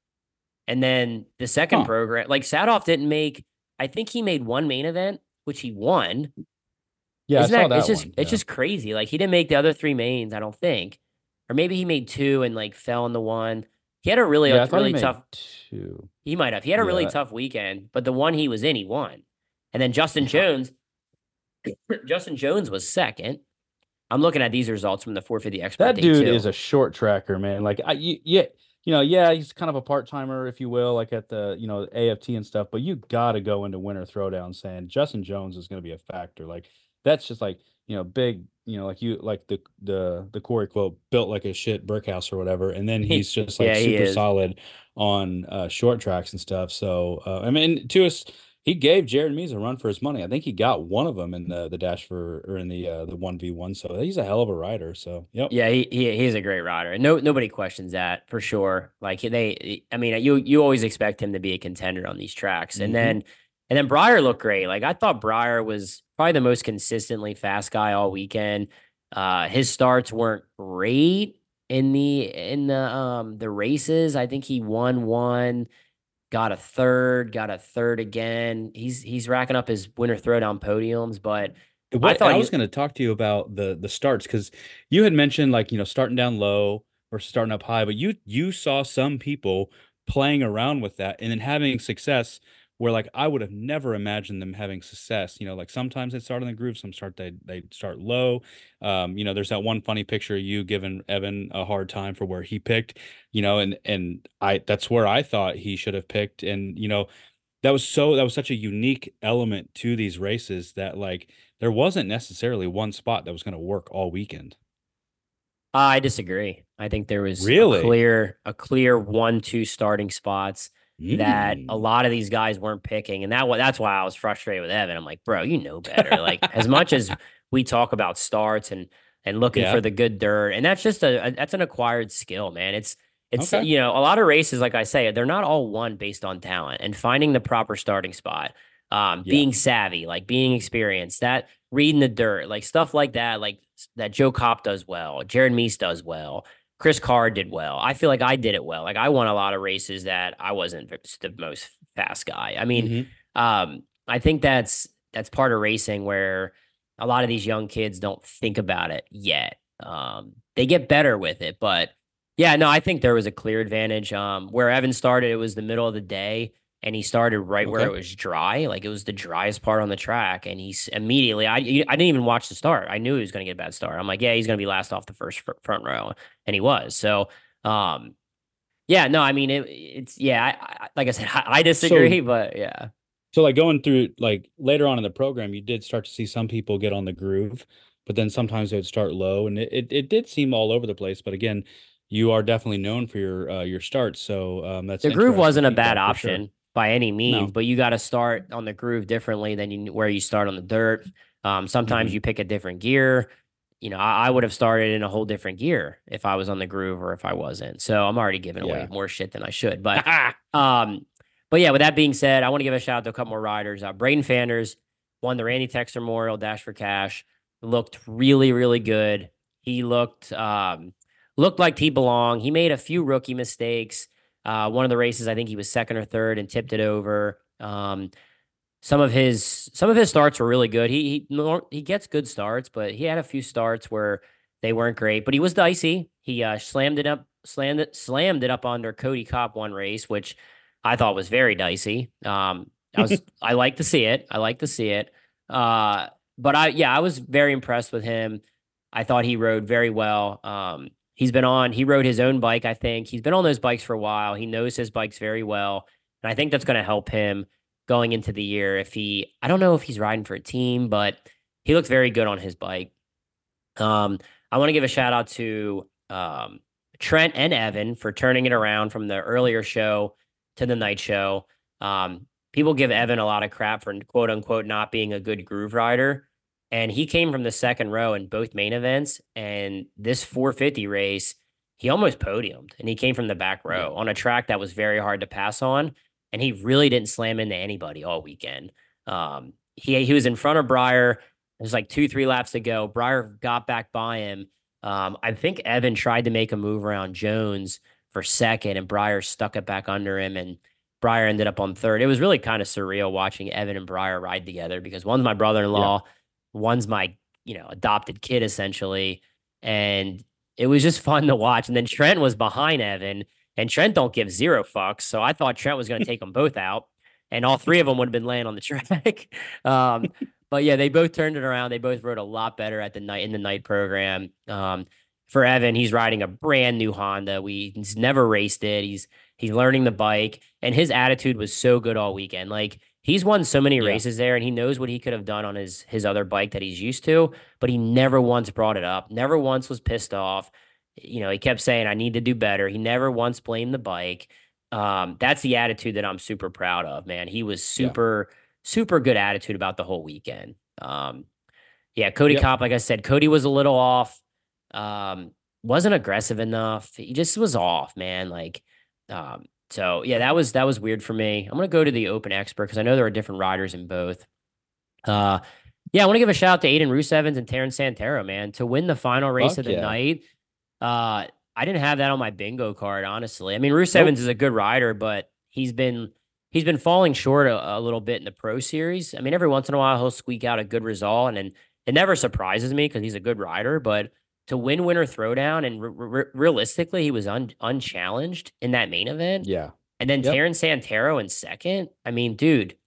And then the second huh. program, like Sadoff didn't make, I think he made one main event, which he won. Yeah, Isn't I saw that, that it's just one. It's yeah. just crazy. Like, he didn't make the other three mains, I don't think. Or maybe he made two and, like, fell in the one. He had a really, yeah, a, really tough. Two. He might have. He had a yeah. really tough weekend, but the one he was in, he won. And then Justin yeah. Jones, Justin Jones was second. I'm looking at these results from the four fifty Expert. That dude too. Is a short tracker, man. Like, I, you, yeah, you know, yeah, he's kind of a part timer, if you will, like at the, you know, A F T and stuff. But you got to go into winter throwdown saying Justin Jones is going to be a factor. Like, that's just like, you know, big, you know, like you, like the the the Corey quote, built like a shit brick house or whatever, and then he's just like yeah, super solid on uh, short tracks and stuff. So, uh, I mean, to us. He gave Jared Mees a run for his money. I think he got one of them in the, the dash for or in the uh, the one v one. So he's a hell of a rider. So yep. Yeah, he, he he's a great rider. And no nobody questions that for sure. Like they, I mean, you you always expect him to be a contender on these tracks. And mm-hmm. then and then Breyer looked great. Like I thought Breyer was probably the most consistently fast guy all weekend. Uh, his starts weren't great in the in the um the races. I think he won one. Got a third, got a third again. He's he's racking up his winter throwdown podiums, but what, I thought I was going to talk to you about the the starts because you had mentioned like you know starting down low or starting up high, but you you saw some people playing around with that and then having success where like I would have never imagined them having success. You know, like sometimes they start in the groove, some start they they start low. Um, you know, there's that one funny picture of you giving Evan a hard time for where he picked. You know, and and I that's where I thought he should have picked. And you know, that was so that was such a unique element to these races that like there wasn't necessarily one spot that was going to work all weekend. I disagree. I think there was really a clear a clear one two starting spots. That mm. a lot of these guys weren't picking. And that that's why I was frustrated with Evan. I'm like, bro, you know better. Like, as much as we talk about starts and and looking yeah. for the good dirt, and that's just a, a that's an acquired skill, man. It's it's okay. you know, a lot of races, like I say, they're not all won based on talent and finding the proper starting spot, um, yeah. being savvy, like being experienced, that reading the dirt, like stuff like that, like that Joe Kopp does well, Jared Mees does well. Chris Carr did well. I feel like I did it well. Like I won a lot of races that I wasn't the most fast guy. I mean, mm-hmm. um, I think that's, that's part of racing where a lot of these young kids don't think about it yet. Um, they get better with it, but yeah, no, I think there was a clear advantage. Um, where Evan started, it was the middle of the day. and he started right okay. where it was dry. Like, it was the driest part on the track. And he immediately, I I didn't even watch the start. I knew he was going to get a bad start. I'm like, yeah, he's going to be last off the first front row. And he was. So, um, yeah, no, I mean, it, it's, yeah, I, I, like I said, I, I disagree, so, but yeah. So like going through, like later on in the program, you did start to see some people get on the groove, but then sometimes they would start low, and it, it, it did seem all over the place. But again, you are definitely known for your, uh, your starts. So, um, that's the groove wasn't a bad option. Sure. By any means, no. But you got to start on the groove differently than you, where you start on the dirt. Um, sometimes mm-hmm. you pick a different gear. You know, I, I would have started in a whole different gear if I was on the groove or if I wasn't. So I'm already giving yeah. away more shit than I should. But, um, but yeah, with that being said, I want to give a shout out to a couple more riders. Uh, Braden Fanders won the Randy Texter Memorial Dash for Cash. Looked really, really good. He looked um, looked like he belonged. He made a few rookie mistakes. Uh, one of the races, I think he was second or third and tipped it over. Um, some of his some of his starts were really good. He he he gets good starts, but he had a few starts where they weren't great. But he was dicey. He uh, slammed it up, slammed it, slammed it up under Cody Kopp one race, which I thought was very dicey. Um, I was I like to see it. I like to see it. Uh, but I yeah, I was very impressed with him. I thought he rode very well. Um, He's been on, he rode his own bike, I think. He's been on those bikes for a while. He knows his bikes very well. And I think that's going to help him going into the year. If he, I don't know if he's riding for a team, but he looked very good on his bike. Um, I want to give a shout out to um, Trent and Evan for turning it around from the earlier show to the night show. Um, people give Evan a lot of crap for quote unquote not being a good groove rider. And he came from the second row in both main events. And this four fifty race, he almost podiumed. And he came from the back row on a track that was very hard to pass on. And he really didn't slam into anybody all weekend. Um, he he was in front of Breyer. There's like two, three laps to go. Breyer got back by him. Um, I think Evan tried to make a move around Jones for second, and Breyer stuck it back under him. And Breyer ended up on third. It was really kind of surreal watching Evan and Breyer ride together because one's my brother-in-law. Yeah. One's my, you know, adopted kid, essentially. And it was just fun to watch. And then Trent was behind Evan, and Trent don't give zero fucks. So I thought Trent was going to take them both out, and all three of them would have been laying on the track. um, but yeah, they both turned it around. They both rode a lot better at the night in the night program. Um, for Evan, he's riding a brand new Honda. We, he's never raced it. He's, he's learning the bike, and his attitude was so good all weekend. Like, he's won so many yeah. races there, and he knows what he could have done on his his other bike that he's used to, but he never once brought it up. Never once was pissed off. You know, he kept saying, I need to do better. He never once blamed the bike. Um, that's the attitude that I'm super proud of, man. He was super, yeah. super good attitude about the whole weekend. Um, yeah, Cody yep. Kopp, like I said, Cody was a little off. Um, wasn't aggressive enough. He just was off, man. Like, um, So, yeah, that was that was weird for me. I'm going to go to the Open Expert because I know there are different riders in both. Uh, yeah, I want to give a shout out to Aidan Roos-Evans and Terrence Santero, man, to win the final race Fuck of the yeah. night. Uh, I didn't have that on my bingo card, honestly. I mean, Roos-Evans nope. is a good rider, but he's been he's been falling short a, a little bit in the Pro Series. I mean, every once in a while, he'll squeak out a good result, and, and it never surprises me because he's a good rider, but to win Winter Throwdown, and re- re- realistically, he was un- unchallenged in that main event. Yeah, and then yep. Terrence Santero in second. I mean, dude,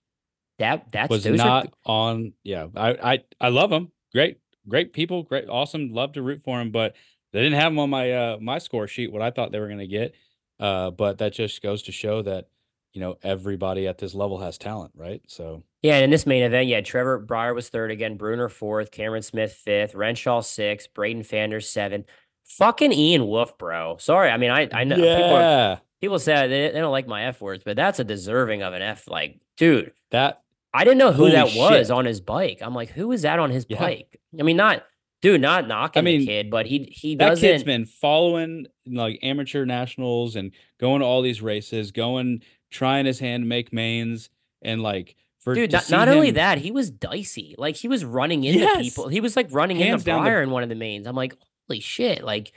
that that's was those not are... on. Yeah, I, I I love him. Great, great people. Great, awesome. Love to root for him, but they didn't have him on my uh, my score sheet. What I thought they were going to get, uh, but that just goes to show that you know everybody at this level has talent, right? So yeah, and in this main event, yeah, Trevor Breyer was third again, Bruner fourth, Cameron Smith fifth, Renshaw sixth, Braden Fanders seventh. Fucking Ian Wolfe, bro. Sorry, I mean, I I know yeah. people, are, people say they, they don't like my F words, but that's a deserving of an F. Like, dude, that I didn't know who that was shit. on his bike. I'm like, who is that on his yeah. bike? I mean, not dude, not knocking I mean, the kid, but he he that doesn't. That kid's been following like amateur nationals and going to all these races, going. Trying his hand to make mains and like for dude. Not, not him... only that, he was dicey. Like he was running into yes. people. He was like running Hands into Breyer the... in one of the mains. I'm like, holy shit! Like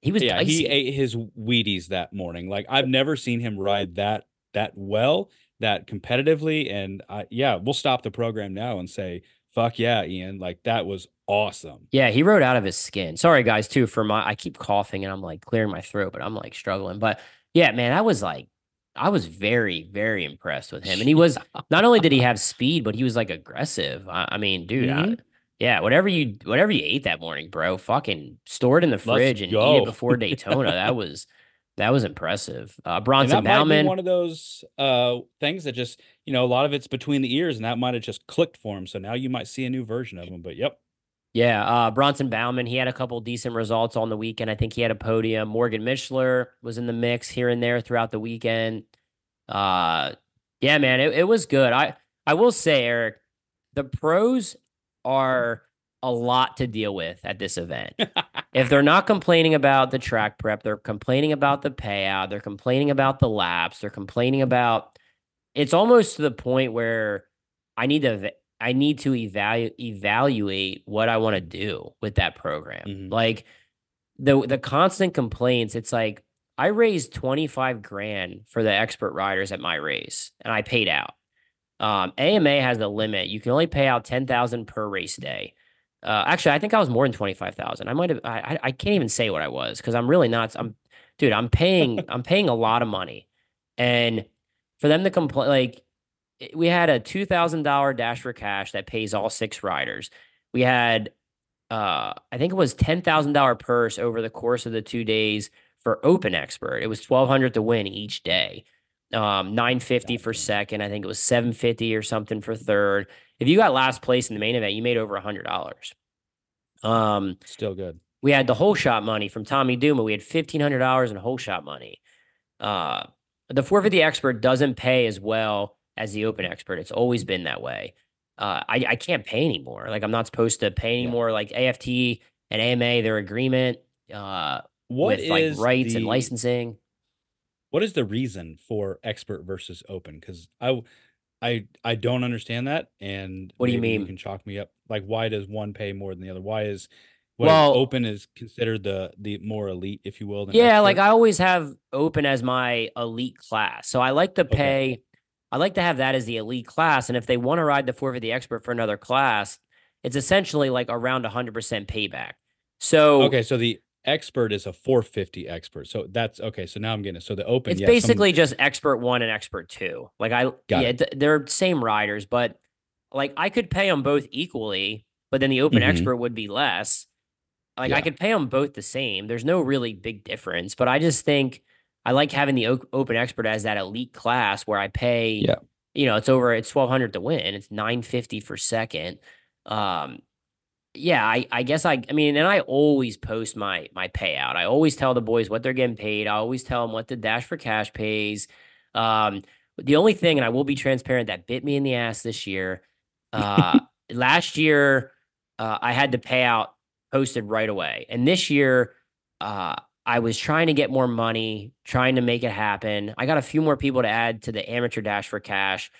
he was. Yeah, dicey. He ate his Wheaties that morning. Like I've never seen him ride that that well, that competitively. And I, yeah, we'll stop the program now and say, fuck yeah, Ian! Like that was awesome. Yeah, he rode out of his skin. Sorry guys, too for my. I keep coughing and I'm like clearing my throat, but I'm like struggling. But yeah, man, that was like. I was very, very impressed with him. And he was, not only did he have speed, but he was like aggressive. I, I mean, dude, mm-hmm. I, yeah, whatever you whatever you ate that morning, bro, fucking store it in the fridge Let's and go. eat it before Daytona. That was that was impressive. Uh, Bronson Bowman, one of those uh, things that just, you know, a lot of it's between the ears, and that might have just clicked for him. So now you might see a new version of him. But yep. Yeah, uh, Bronson Bowman, he had a couple decent results on the weekend. I think he had a podium. Morgan Mitchler was in the mix here and there throughout the weekend. Uh, yeah, man, it, it was good. I, I will say, Eric, the pros are a lot to deal with at this event. If they're not complaining about the track prep, they're complaining about the payout, they're complaining about the laps, they're complaining about... It's almost to the point where I need to... I need to evaluate evaluate what I want to do with that program. Mm-hmm. Like the the constant complaints, it's like I raised twenty-five grand for the expert riders at my race and I paid out. Um, A M A has the limit. You can only pay out ten thousand per race day. Uh, actually, I think I was more than twenty-five thousand. I might have I I can't even say what I was cuz I'm really not I'm dude, I'm paying I'm paying a lot of money. And for them to complain, like we had a two thousand dollars dash for cash that pays all six riders. We had, uh, I think it was ten thousand dollars purse over the course of the two days for open expert. It was twelve hundred dollars to win each day. Um, nine fifty for second. I think it was seven fifty or something for third. If you got last place in the main event, you made over a hundred dollars. Um, still good. We had the whole shot money from Tommy Duma. We had fifteen hundred dollars in whole shot money. Uh, the four fifty expert doesn't pay as well as the open expert. It's always been that way. Uh, I, I can't pay anymore. Like I'm not supposed to pay anymore. Yeah. Like A F T and A M A, their agreement, uh, what with is like rights the, and licensing. What is the reason for expert versus open? Cause I, I, I don't understand that. And what do you mean? You can chalk me up. Like why does one pay more than the other? Why is what well, is open is considered the, the more elite, if you will. Than yeah. Expert? Like I always have open as my elite class. So I like to pay, okay. I like to have that as the elite class. And if they want to ride the four fifty expert for another class, it's essentially like around one hundred percent payback. So, okay. So the expert is a four fifty expert. So that's okay. So now I'm getting it. So the open, it's yeah, basically some... just expert one and expert two. Like I, Got yeah, it. they're same riders, but like I could pay them both equally, but then the open mm-hmm. expert would be less. Like yeah. I could pay them both the same. There's no really big difference, but I just think, I like having the open expert as that elite class where I pay, yeah. you know, it's over, it's twelve hundred to win. It's nine fifty for second. Um, yeah, I, I guess I, I mean, and I always post my, my payout. I always tell the boys what they're getting paid. I always tell them what the dash for cash pays. Um, the only thing, and I will be transparent, that bit me in the ass this year. Uh, last year, uh, I had the payout posted right away. And this year, uh, I was trying to get more money, trying to make it happen. I got a few more people to add to the amateur dash for cash.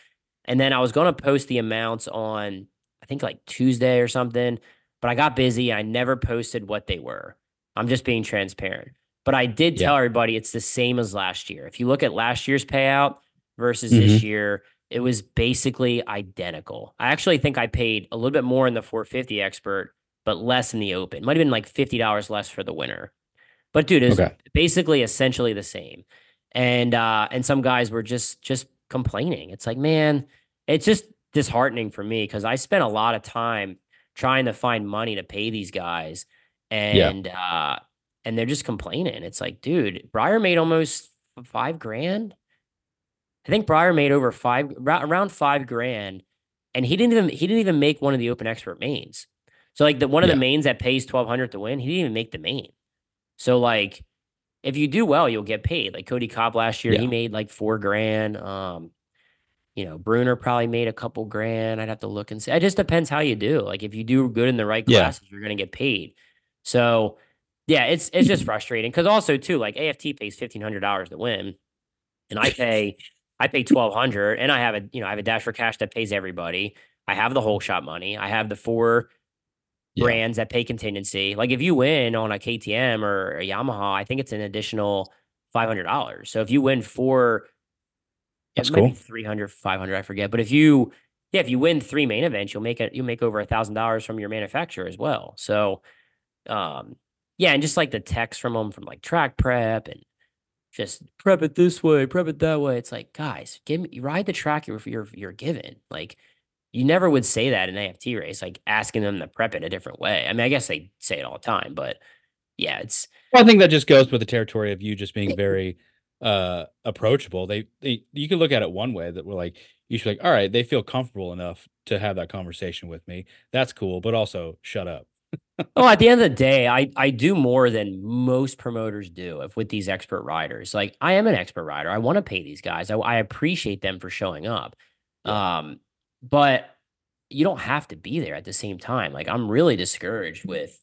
And then I was going to post the amounts on, I think like Tuesday or something, but I got busy. I never posted what they were. I'm just being transparent, but I did yeah. tell everybody it's the same as last year. If you look at last year's payout versus mm-hmm. this year, it was basically identical. I actually think I paid a little bit more in the four fifty expert, but less in the open. Might've been like fifty dollars less for the winner. But dude, it's okay. basically essentially the same. And uh, and some guys were just just complaining. It's like, man, it's just disheartening for me because I spent a lot of time trying to find money to pay these guys. And yeah. uh, and they're just complaining. It's like, dude, Breyer made almost five grand. I think Breyer made over five around five grand. And he didn't even he didn't even make one of the open expert mains. So like the one of yeah. the mains that pays twelve hundred to win, he didn't even make the main. So like, if you do well, you'll get paid. Like Cody Cobb last year, yeah. he made like four grand. Um, you know, Bruner probably made a couple grand. I'd have to look and see. It just depends how you do. Like if you do good in the right classes, yeah. you're going to get paid. So yeah, it's it's just frustrating because also too, like A F T pays fifteen hundred dollars to win, and I pay I pay twelve hundred, and I have a you know I have a dash for cash that pays everybody. I have the whole shot money. I have the four. Yeah. brands that pay contingency. Like if you win on a K T M or a Yamaha, I think it's an additional five hundred dollars. So if you win four, that's it cool. might be three hundred, five hundred, I forget. But if you, yeah, if you win three main events, you'll make it, you'll make over a thousand dollars from your manufacturer as well. So, um, yeah. And just like the text from them, from like track prep and just prep it this way, prep it that way. It's like, guys, give me ride the track you're you're, you're given. Like, you never would say that in an A F T race, like asking them to prep it a different way. I mean, I guess they say it all the time, but yeah, it's. Well, I think that just goes with the territory of you just being very uh, approachable. They, they, you can look at it one way that we're like, you should be like, all right, they feel comfortable enough to have that conversation with me. That's cool, but also shut up. Oh, at the end of the day, I, I do more than most promoters do with these expert riders. Like, I am an expert rider. I want to pay these guys. I, I appreciate them for showing up. Yeah. Um, but you don't have to be there at the same time. Like, I'm really discouraged with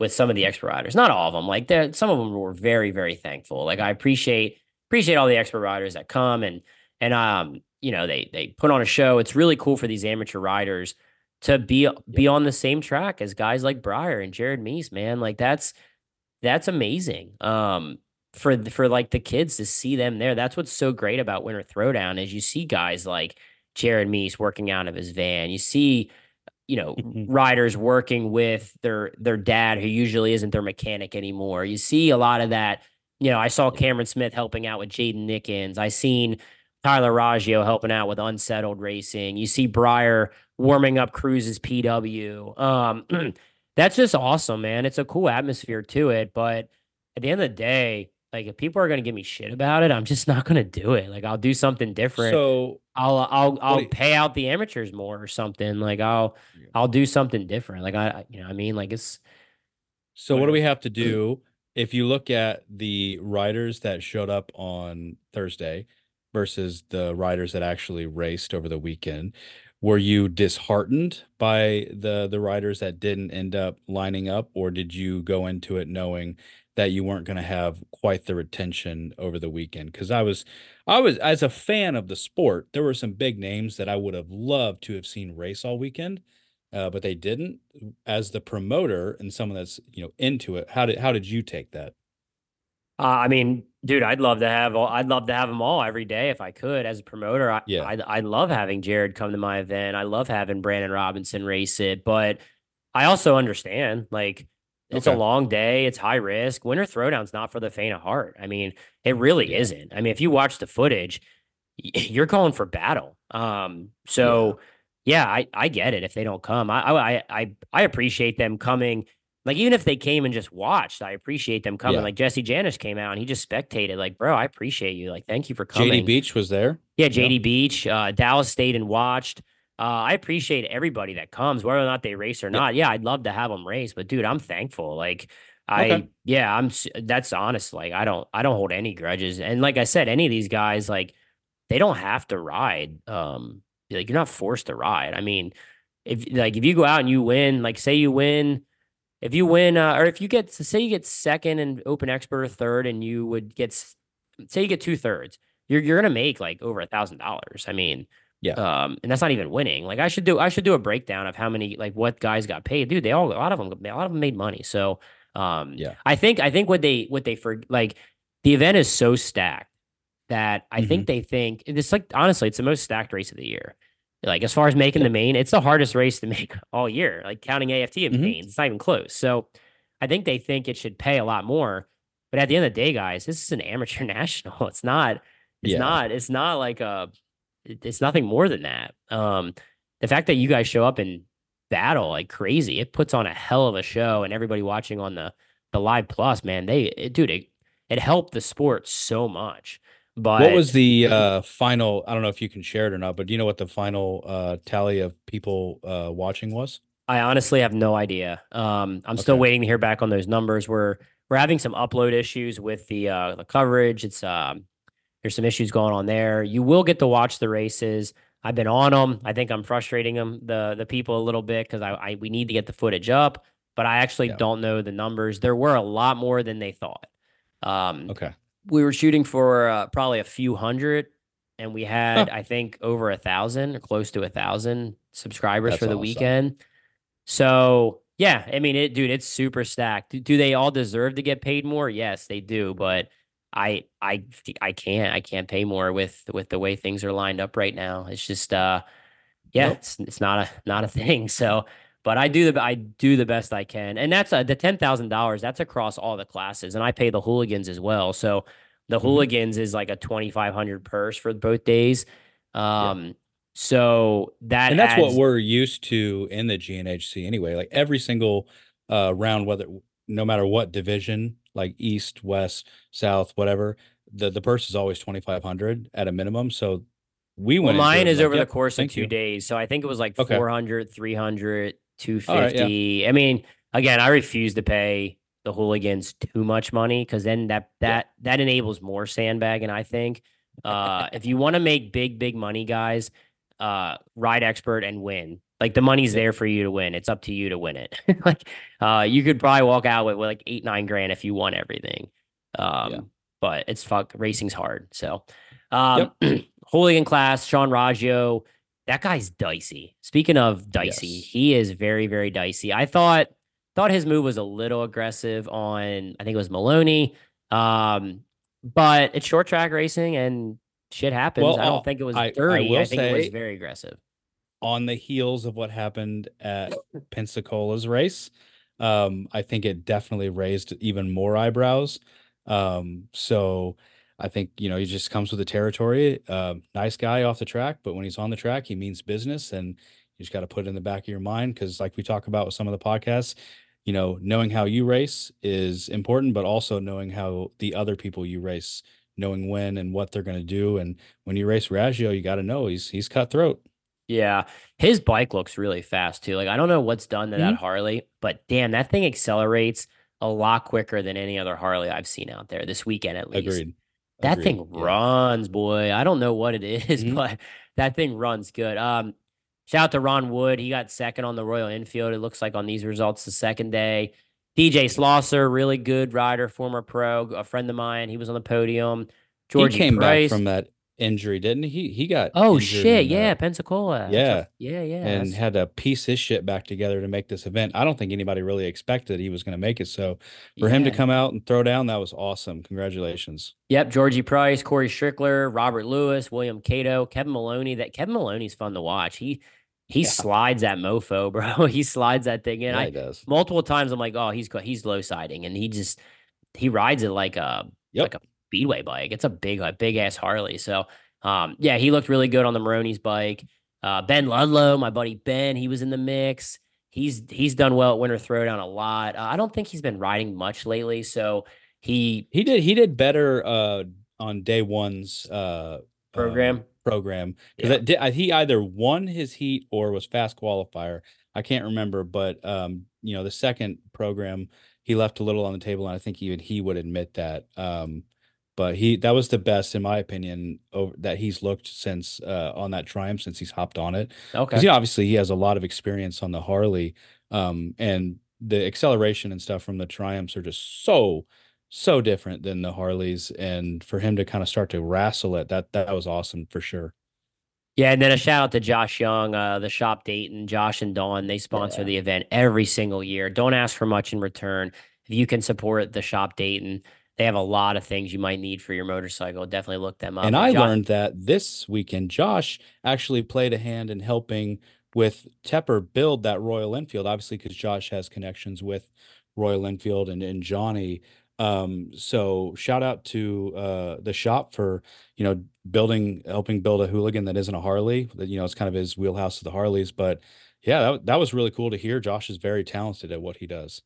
with some of the expert riders. Not all of them. Like, some of them were very, very thankful. Like, I appreciate appreciate all the expert riders that come and and um, you know, they they put on a show. It's really cool for these amateur riders to be be on the same track as guys like Breyer and Jared Meese, man. Like, that's that's amazing. Um, for for like the kids to see them there. That's what's so great about Winter Throwdown is you see guys like Jared Meese working out of his van. You see, you know, riders working with their their dad, who usually isn't their mechanic anymore. You see a lot of that. You know, I saw Cameron Smith helping out with Jaden Nickens. I seen Tyler Raggio helping out with Unsettled Racing. You see Breyer warming up Cruz's P W. Um, that's just awesome, man. It's a cool atmosphere to it. But at the end of the day, like, if people are going to give me shit about it, I'm just not going to do it. Like, I'll do something different. So I'll I'll I'll wait. pay out the amateurs more or something. Like, I'll yeah. I'll do something different. Like, I you know what I mean? Like, it's. So whatever. What do we have to do if you look at the riders that showed up on Thursday versus the riders that actually raced over the weekend? Were you disheartened by the the riders that didn't end up lining up, or did you go into it knowing that you weren't going to have quite the retention over the weekend? Because I was, I was, as a fan of the sport, there were some big names that I would have loved to have seen race all weekend, uh, but they didn't. As the promoter and someone that's, you know, into it, how did how did you take that? Uh, I mean, dude, I'd love to have all, I'd love to have them all every day if I could. As a promoter, I, yeah. I I love having Jared come to my event. I love having Brandon Robinson race it, but I also understand, like, it's okay. A long day. It's high risk. Winter Throwdown's not for the faint of heart. I mean, it really yeah. isn't. I mean, if you watch the footage, you're going for battle. Um, so yeah, yeah I, I get it if they don't come. I, I I I appreciate them coming. Like, even if they came and just watched, I appreciate them coming. Yeah. Like, Jesse Janis came out and he just spectated. Like, bro, I appreciate you. Like, thank you for coming. J D Beach was there. Yeah, J D yeah. Beach. Uh, Dallas stayed and watched. Uh, I appreciate everybody that comes, whether or not they race or not. Yeah, I'd love to have them race, but dude, I'm thankful. Like, I, okay. yeah, I'm. That's honest. Like, I don't, I don't hold any grudges. And like I said, any of these guys, like, they don't have to ride. Um, like, you're not forced to ride. I mean, if like if you go out and you win, like, say you win, if you win, uh, or if you get, say you get second in Open Expert or third, and you would get, say you get two thirds, you're you're gonna make like over a thousand dollars. I mean. Yeah. Um, and that's not even winning. Like, I should do, I should do a breakdown of how many, like, what guys got paid, dude. They all, a lot of them, a lot of them made money. So, um, yeah, I think, I think what they, what they, for like, the event is so stacked that I mm-hmm. think they think it's like, honestly, it's the most stacked race of the year. Like, as far as making yeah. the main, it's the hardest race to make all year, like counting A F T and mm-hmm. mains, it's not even close. So I think they think it should pay a lot more, but at the end of the day, guys, this is an amateur national. It's not, it's yeah. not, it's not like a, it's nothing more than that. Um, the fact that you guys show up and battle like crazy, it puts on a hell of a show. And everybody watching on the the Live Plus, man, they it, dude, it, it helped the sport so much. But what was the uh, final? I don't know if you can share it or not, but do you know what the final uh, tally of people uh, watching was? I honestly have no idea. Um, I'm okay. still waiting to hear back on those numbers. We're we're having some upload issues with the uh, the coverage. It's um. There's some issues going on there. You will get to watch the races. I've been on them. I think I'm frustrating them, the the people a little bit, because I, I we need to get the footage up. But I actually yeah. don't know the numbers. There were a lot more than they thought. Um, okay. We were shooting for uh, probably a few hundred, and we had huh. I think over a thousand or close to a thousand subscribers That's for the awesome. weekend. So yeah, I mean, it, dude, it's super stacked. Do, do they all deserve to get paid more? Yes, they do, but. I I I can't I can't pay more with with the way things are lined up right now. It's just uh yeah, nope. it's it's not a not a thing. So, but I do the I do the best I can, and that's uh, the ten thousand dollars. That's across all the classes, and I pay the hooligans as well. So The mm-hmm. Hooligans is like a twenty-five hundred purse for both days. Um, yeah. So that and that's adds, what we're used to in the G N H C anyway. Like every single uh, round, whether no matter what division, like East, West, South, whatever, the the purse is always twenty-five hundred at a minimum. So we went. Well, mine is like, over yep, the course of two you. days. So I think it was like okay. four hundred, three hundred, two fifty. Right, yeah. I mean, again, I refuse to pay the Hooligans too much money because then that that yeah. that enables more sandbagging. I think uh, if you want to make big big money, guys. Uh, ride expert and win. Like the money's there for you to win. It's up to you to win it. Like, uh, you could probably walk out with, with like eight, nine grand if you won everything. Um, yeah. But it's fuck racing's hard. So, um, yep. Hooligan class, Sean Raggio, that guy's dicey. Speaking of dicey, yes. he is very, very dicey. I thought thought his move was a little aggressive on, I think it was Maloney. Um, but it's short track racing and shit happens. Well, I don't think it was dirty. I, I, I think it was very aggressive. On the heels of what happened at Pensacola's race, um, I think it definitely raised even more eyebrows. Um, so I think, you know, he just comes with the territory. Uh, nice guy off the track, but when he's on the track, he means business, and you just got to put it in the back of your mind because, like we talk about with some of the podcasts, you know, knowing how you race is important, but also knowing how the other people you race, knowing when and what they're going to do. And when you race Raggio, you got to know he's he's cutthroat. Yeah. His bike looks really fast too. Like, I don't know what's done to mm-hmm. that Harley, but damn, that thing accelerates a lot quicker than any other Harley I've seen out there this weekend, at least. Agreed. That Agreed. thing yeah. runs, boy. I don't know what it is, mm-hmm. but that thing runs good. Um, shout out to Ron Wood. He got second on the Royal Enfield. It looks like on these results the second day. D J Slosser, really good rider, former pro, a friend of mine. He was on the podium. Georgie he came Price. back from that injury, didn't he? He got oh shit, yeah, that. Pensacola, yeah, yeah, yeah, and that's... had to piece his shit back together to make this event. I don't think anybody really expected he was going to make it. So for yeah. him to come out and throw down, that was awesome. Congratulations. Yep, Georgie Price, Corey Strickler, Robert Lewis, William Cato, Kevin Maloney. That Kevin Maloney's fun to watch. He. He yeah. slides that mofo, bro. He slides that thing in. Yeah, he does. I, multiple times I'm like, oh, he's he's low siding, and he just he rides it like a yep. like a speedway bike. It's a big like big ass Harley. So um, yeah, he looked really good on the Maroney's bike. Uh, Ben Ludlow, my buddy Ben, he was in the mix. He's he's done well at Winter Throwdown a lot. Uh, I don't think he's been riding much lately. So he he did he did better uh, on day one's uh, program. Um, program because yeah. he either won his heat or was fast qualifier. I can't remember, but um, you know, the second program he left a little on the table, and I think even he would admit that. Um, but he that was the best, in my opinion, over, that he's looked since uh, on that Triumph since he's hopped on it. Okay, because you know, obviously he has a lot of experience on the Harley, um, and the acceleration and stuff from the Triumphs are just so. so different than the Harleys, and for him to kind of start to wrestle it, that that was awesome for sure. Yeah, and then a shout out to Josh Young, uh, the Shop Dayton, Josh and Dawn. They sponsor yeah. the event every single year. Don't ask for much in return. If you can support the Shop Dayton, they have a lot of things you might need for your motorcycle. Definitely look them up. And, and I Josh- learned that this weekend, Josh actually played a hand in helping with Tepper build that Royal Enfield, obviously, because Josh has connections with Royal Enfield and, and Johnny. Um, so shout out to, uh, the shop for, you know, building, helping build a hooligan that isn't a Harley, that, you know, it's kind of his wheelhouse of the Harleys, but yeah, that, that was really cool to hear. Josh is very talented at what he does.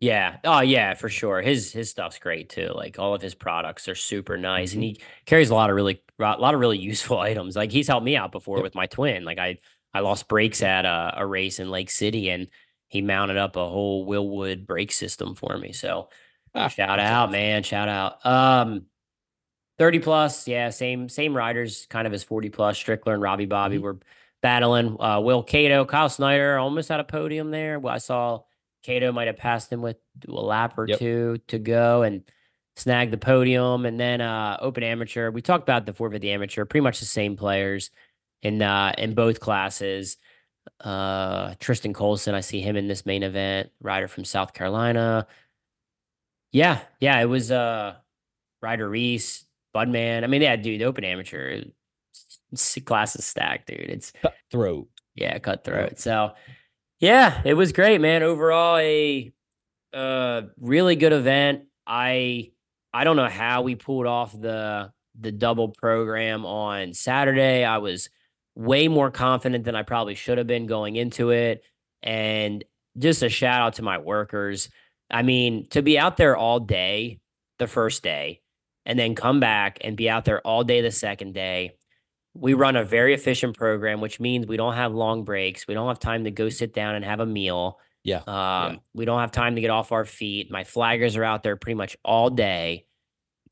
Yeah. Oh yeah, for sure. His, his stuff's great too. Like all of his products are super nice, mm-hmm. and he carries a lot of really, a lot of really useful items. Like he's helped me out before yep. with my twin. Like I, I lost brakes at a, a race in Lake City, and he mounted up a whole Willwood brake system for me. So Ah, shout out, awesome. man. Shout out. Um, thirty plus. Yeah. Same, same riders kind of as forty plus. Strickler and Robbie Bobby mm-hmm. were battling. Uh, Will Cato, Kyle Snyder almost had a podium there. Well, I saw Cato might've passed him with a lap or yep. two to go and snagged the podium. And then, uh, open amateur, we talked about the four fifty amateur, pretty much the same players in, uh, in both classes. Uh, Tristan Colson, I see him in this main event, rider from South Carolina. Yeah, yeah, it was uh, Ryder Reese, Budman. I mean, yeah, dude, open amateur classes stacked, dude. It's cutthroat. Yeah, cutthroat. So, yeah, it was great, man. Overall, a uh, really good event. I I don't know how we pulled off the the double program on Saturday. I was way more confident than I probably should have been going into it. And just a shout out to my workers. I mean, to be out there all day the first day and then come back and be out there all day the second day. We run a very efficient program, which means we don't have long breaks. We don't have time to go sit down and have a meal. Yeah. Um, yeah. We don't have time to get off our feet. My flaggers are out there pretty much all day.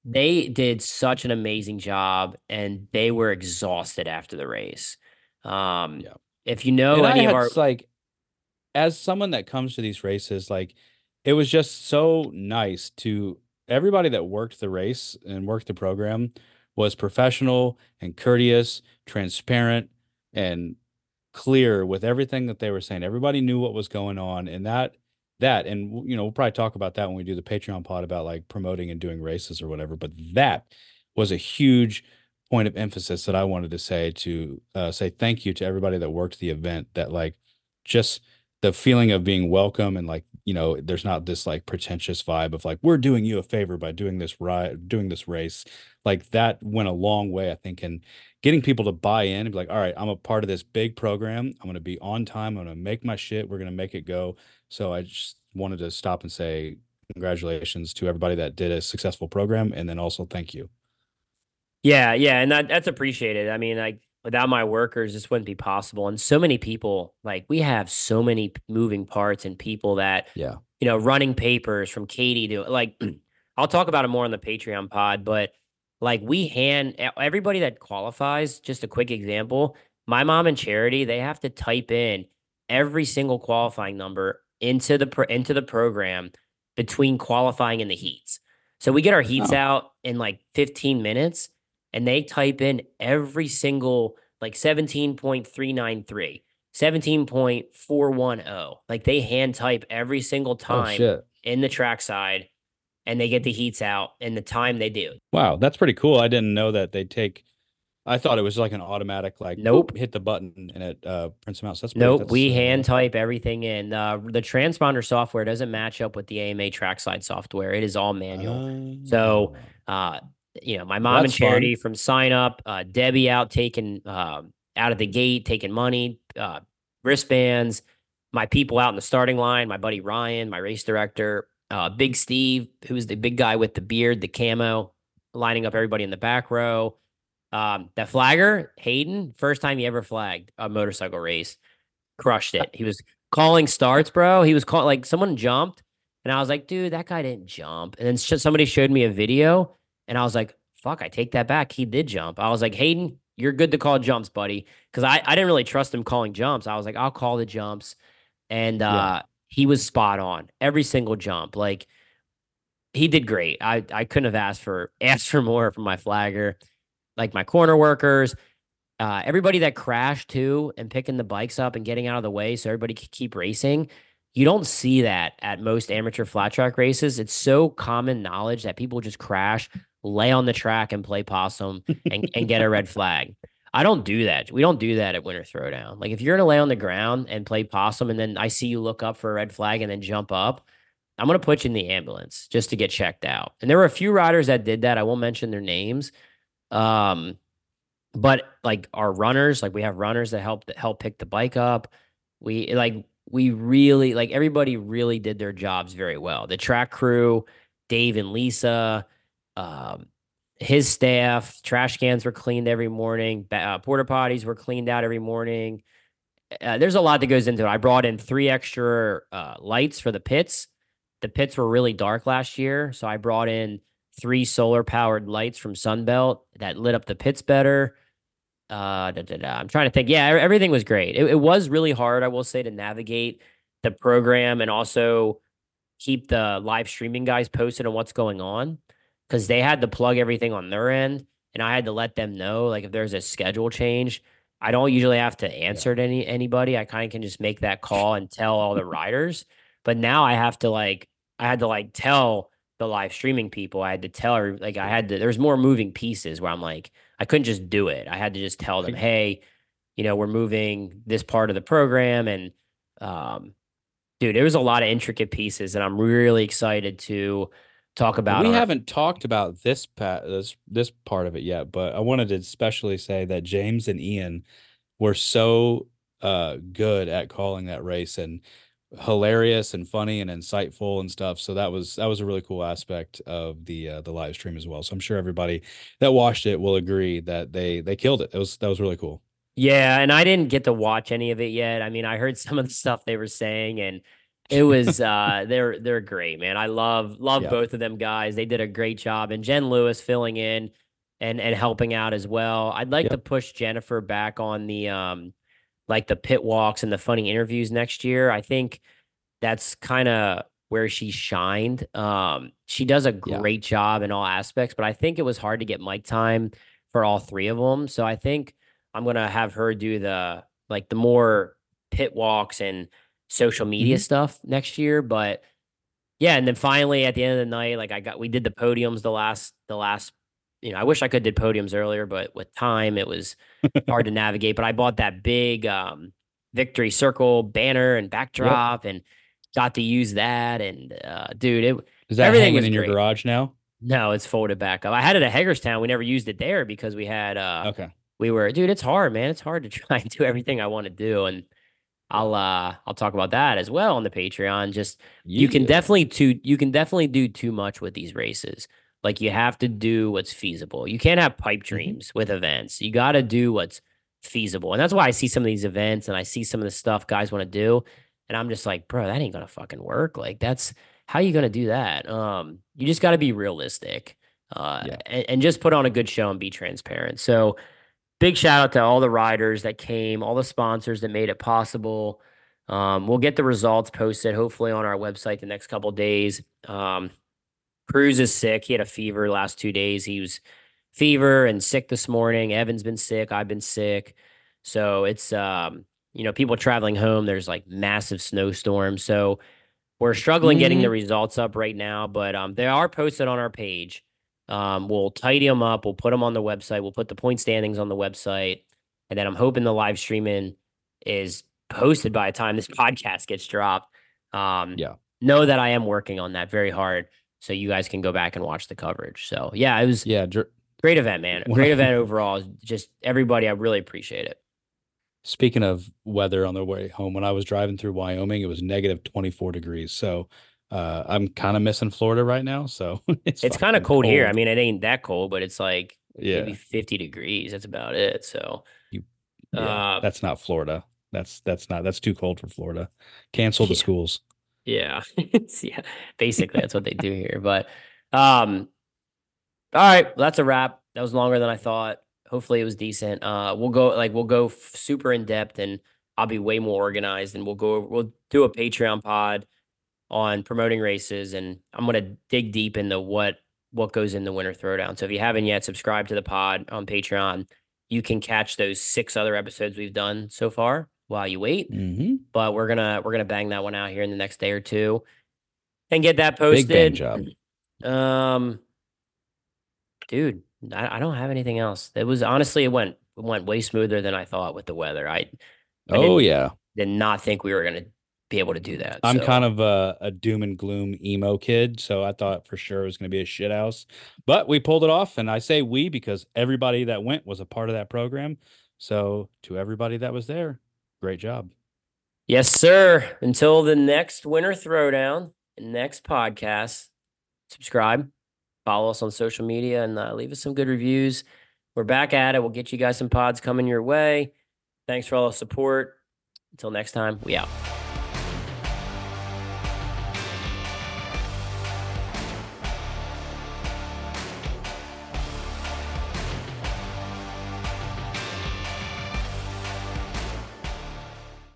They did such an amazing job, and they were exhausted after the race. Um, yeah. If you know and any I had, of our, like, as someone that comes to these races, like, it was just so nice to everybody that worked the race and worked the program was professional and courteous, transparent, and clear with everything that they were saying. Everybody knew what was going on, and that that and you know, we'll probably talk about that when we do the Patreon pod about like promoting and doing races or whatever, but that was a huge point of emphasis that I wanted to say to uh, say thank you to everybody that worked the event, that like just the feeling of being welcome, and like, you know, there's not this like pretentious vibe of like, we're doing you a favor by doing this ride, doing this race. Like, that went a long way, I think, in getting people to buy in and be like, all right, I'm a part of this big program. I'm going to be on time. I'm going to make my shit. We're going to make it go. So I just wanted to stop and say congratulations to everybody that did a successful program. And then also thank you. Yeah. Yeah. And that, that's appreciated. I mean, like, without my workers, this wouldn't be possible. And so many people, like, we have so many moving parts and people that, yeah, you know, running papers from Katie to, like, I'll talk about it more on the Patreon pod, but like, we hand everybody that qualifies, just a quick example, my mom and Charity, they have to type in every single qualifying number into the, pro, into the program between qualifying and the heats. So we get our heats oh. out in like fifteen minutes. And they type in every single, like, seventeen point three nine three, seventeen point four one zero. Like, they hand type every single time oh, in the track side, and they get the heats out and the time they do. Wow, that's pretty cool. I didn't know that they take, I thought it was like an automatic, like, nope, whoop, hit the button and it uh, prints them out. So that's nope, that's, we uh, hand type everything in. Uh, the transponder software doesn't match up with the A M A trackside software. It is all manual. Uh, so, uh, you know, my mom well, and Charity fun. From sign up, uh, Debbie out taking uh, out of the gate, taking money, uh, wristbands, my people out in the starting line, my buddy Ryan, my race director, uh, Big Steve, who's the big guy with the beard, the camo, lining up everybody in the back row. Um, that flagger, Hayden, first time he ever flagged a motorcycle race, crushed it. He was calling starts, bro. He was calling, like, someone jumped, and I was like, dude, that guy didn't jump. And then somebody showed me a video. And I was like, fuck, I take that back. He did jump. I was like, Hayden, you're good to call jumps, buddy. Because I, I didn't really trust him calling jumps. I was like, I'll call the jumps. And uh, yeah. he was spot on. Every single jump. Like, he did great. I, I couldn't have asked for asked for more from my flagger. Like, my corner workers. Uh, everybody that crashed, too, and picking the bikes up and getting out of the way so everybody could keep racing. You don't see that at most amateur flat track races. It's so common knowledge that people just crash, lay on the track and play possum and, and get a red flag. I don't do that. We don't do that at Winter Throwdown. Like, if you're going to lay on the ground and play possum and then I see you look up for a red flag and then jump up, I'm going to put you in the ambulance just to get checked out. And there were a few riders that did that. I won't mention their names. Um, but like our runners, like we have runners that help, that help pick the bike up. We like, we really like everybody really did their jobs very well. The track crew, Dave and Lisa, Um, his staff, trash cans were cleaned every morning. Uh, porta potties were cleaned out every morning. Uh, there's a lot that goes into it. I brought in three extra uh, lights for the pits. The pits were really dark last year, so I brought in three solar powered lights from Sunbelt that lit up the pits better. Uh, da, da, da. I'm trying to think. Yeah, everything was great. It, it was really hard, I will say, to navigate the program and also keep the live streaming guys posted on what's going on, because they had to plug everything on their end, and I had to let them know, like, if there's a schedule change, I don't usually have to answer yeah. to any anybody. I kind of can just make that call and tell all the riders. But now I have to, like, I had to, like, tell the live streaming people. I had to tell, like, I had to, there's more moving pieces where I'm like, I couldn't just do it. I had to just tell them, hey, you know, we're moving this part of the program. And, um, dude, it was a lot of intricate pieces, and I'm really excited to talk about. We our... haven't talked about this, pa- this this part of it yet, but I wanted to especially say that James and Ian were so uh, good at calling that race and hilarious and funny and insightful and stuff. So that was that was a really cool aspect of the uh, the live stream as well. So I'm sure everybody that watched it will agree that they they killed it. It was that was really cool. Yeah, and I didn't get to watch any of it yet. I mean, I heard some of the stuff they were saying, and it was uh they're they're great, man. I love love yeah. both of them guys. They did a great job, and Jen Lewis filling in and and helping out as well. I'd like yeah. to push Jennifer back on the um like the pit walks and the funny interviews next year. I think that's kind of where she shined. Um, she does a great yeah. job in all aspects, but I think it was hard to get mic time for all three of them. So I think I'm going to have her do the, like the more pit walks and social media mm-hmm. stuff next year. But yeah. And then finally at the end of the night, like I got, we did the podiums the last, the last, you know, I wish I could did podiums earlier, but with time it was hard to navigate, but I bought that big um, victory circle banner and backdrop yep. and got to use that. And uh, dude, it is that everything hanging was in great. Your garage now? No, it's folded back up. I had it at Hagerstown. We never used it there because we had, uh, okay. we were, dude, it's hard, man. It's hard to try and do everything I want to do. And I'll, uh, I'll talk about that as well on the Patreon. Just, yeah. you can definitely too, you can definitely do too much with these races. Like, you have to do what's feasible. You can't have pipe dreams with events. You got to do what's feasible. And that's why I see some of these events and I see some of the stuff guys want to do. And I'm just like, bro, that ain't going to fucking work. Like, that's how you going to do that. Um, you just got to be realistic uh, yeah. and, and just put on a good show and be transparent. So big shout out to all the riders that came, all the sponsors that made it possible. Um, we'll get the results posted hopefully on our website the next couple of days. Um, Cruz is sick. He had a fever last two days. He was fever and sick this morning. Evan's been sick. I've been sick. So it's, um, you know, people traveling home, there's like massive snowstorms. So we're struggling mm-hmm. getting the results up right now, but um, they are posted on our page. Um, we'll tidy them up. We'll put them on the website. We'll put the point standings on the website. And then I'm hoping the live streaming is posted by the time this podcast gets dropped. Um, yeah. Know that I am working on that very hard, so you guys can go back and watch the coverage. So yeah, it was yeah, dr- great event, man. Great event overall. Just everybody, I really appreciate it. Speaking of weather on the way home, when I was driving through Wyoming, it was negative twenty-four degrees. So uh, I'm kind of missing Florida right now. So it's, it's kind of cold, cold here. I mean, it ain't that cold, but it's like yeah. maybe fifty degrees. That's about it. So you, yeah, uh, that's not Florida. That's that's not that's too cold for Florida. Cancel the yeah. schools. Yeah. yeah. Basically, that's what they do here. But um, all right, well, that's a wrap. That was longer than I thought. Hopefully it was decent. Uh, we'll go like we'll go f- super in depth, and I'll be way more organized, and we'll go we'll do a Patreon pod on promoting races, and I'm gonna dig deep into what what goes in the Winter Throwdown. So if you haven't yet, subscribe to the pod on Patreon. You can catch those six other episodes we've done so far while you wait, mm-hmm. but we're gonna we're gonna bang that one out here in the next day or two, and get that posted. Big bang job, um, dude. I, I don't have anything else. It was honestly it went it went way smoother than I thought with the weather. I, I oh yeah, did not think we were gonna be able to do that. I'm so. kind of a, a doom and gloom emo kid, so I thought for sure it was gonna be a shit house, but we pulled it off. And I say we because everybody that went was a part of that program. So to everybody that was there, great job. Yes, sir. Until the next Winter Throwdown and next podcast, subscribe, follow us on social media, and uh, leave us some good reviews. We're back at it. We'll get you guys some pods coming your way. Thanks for all the support. Until next time, we out.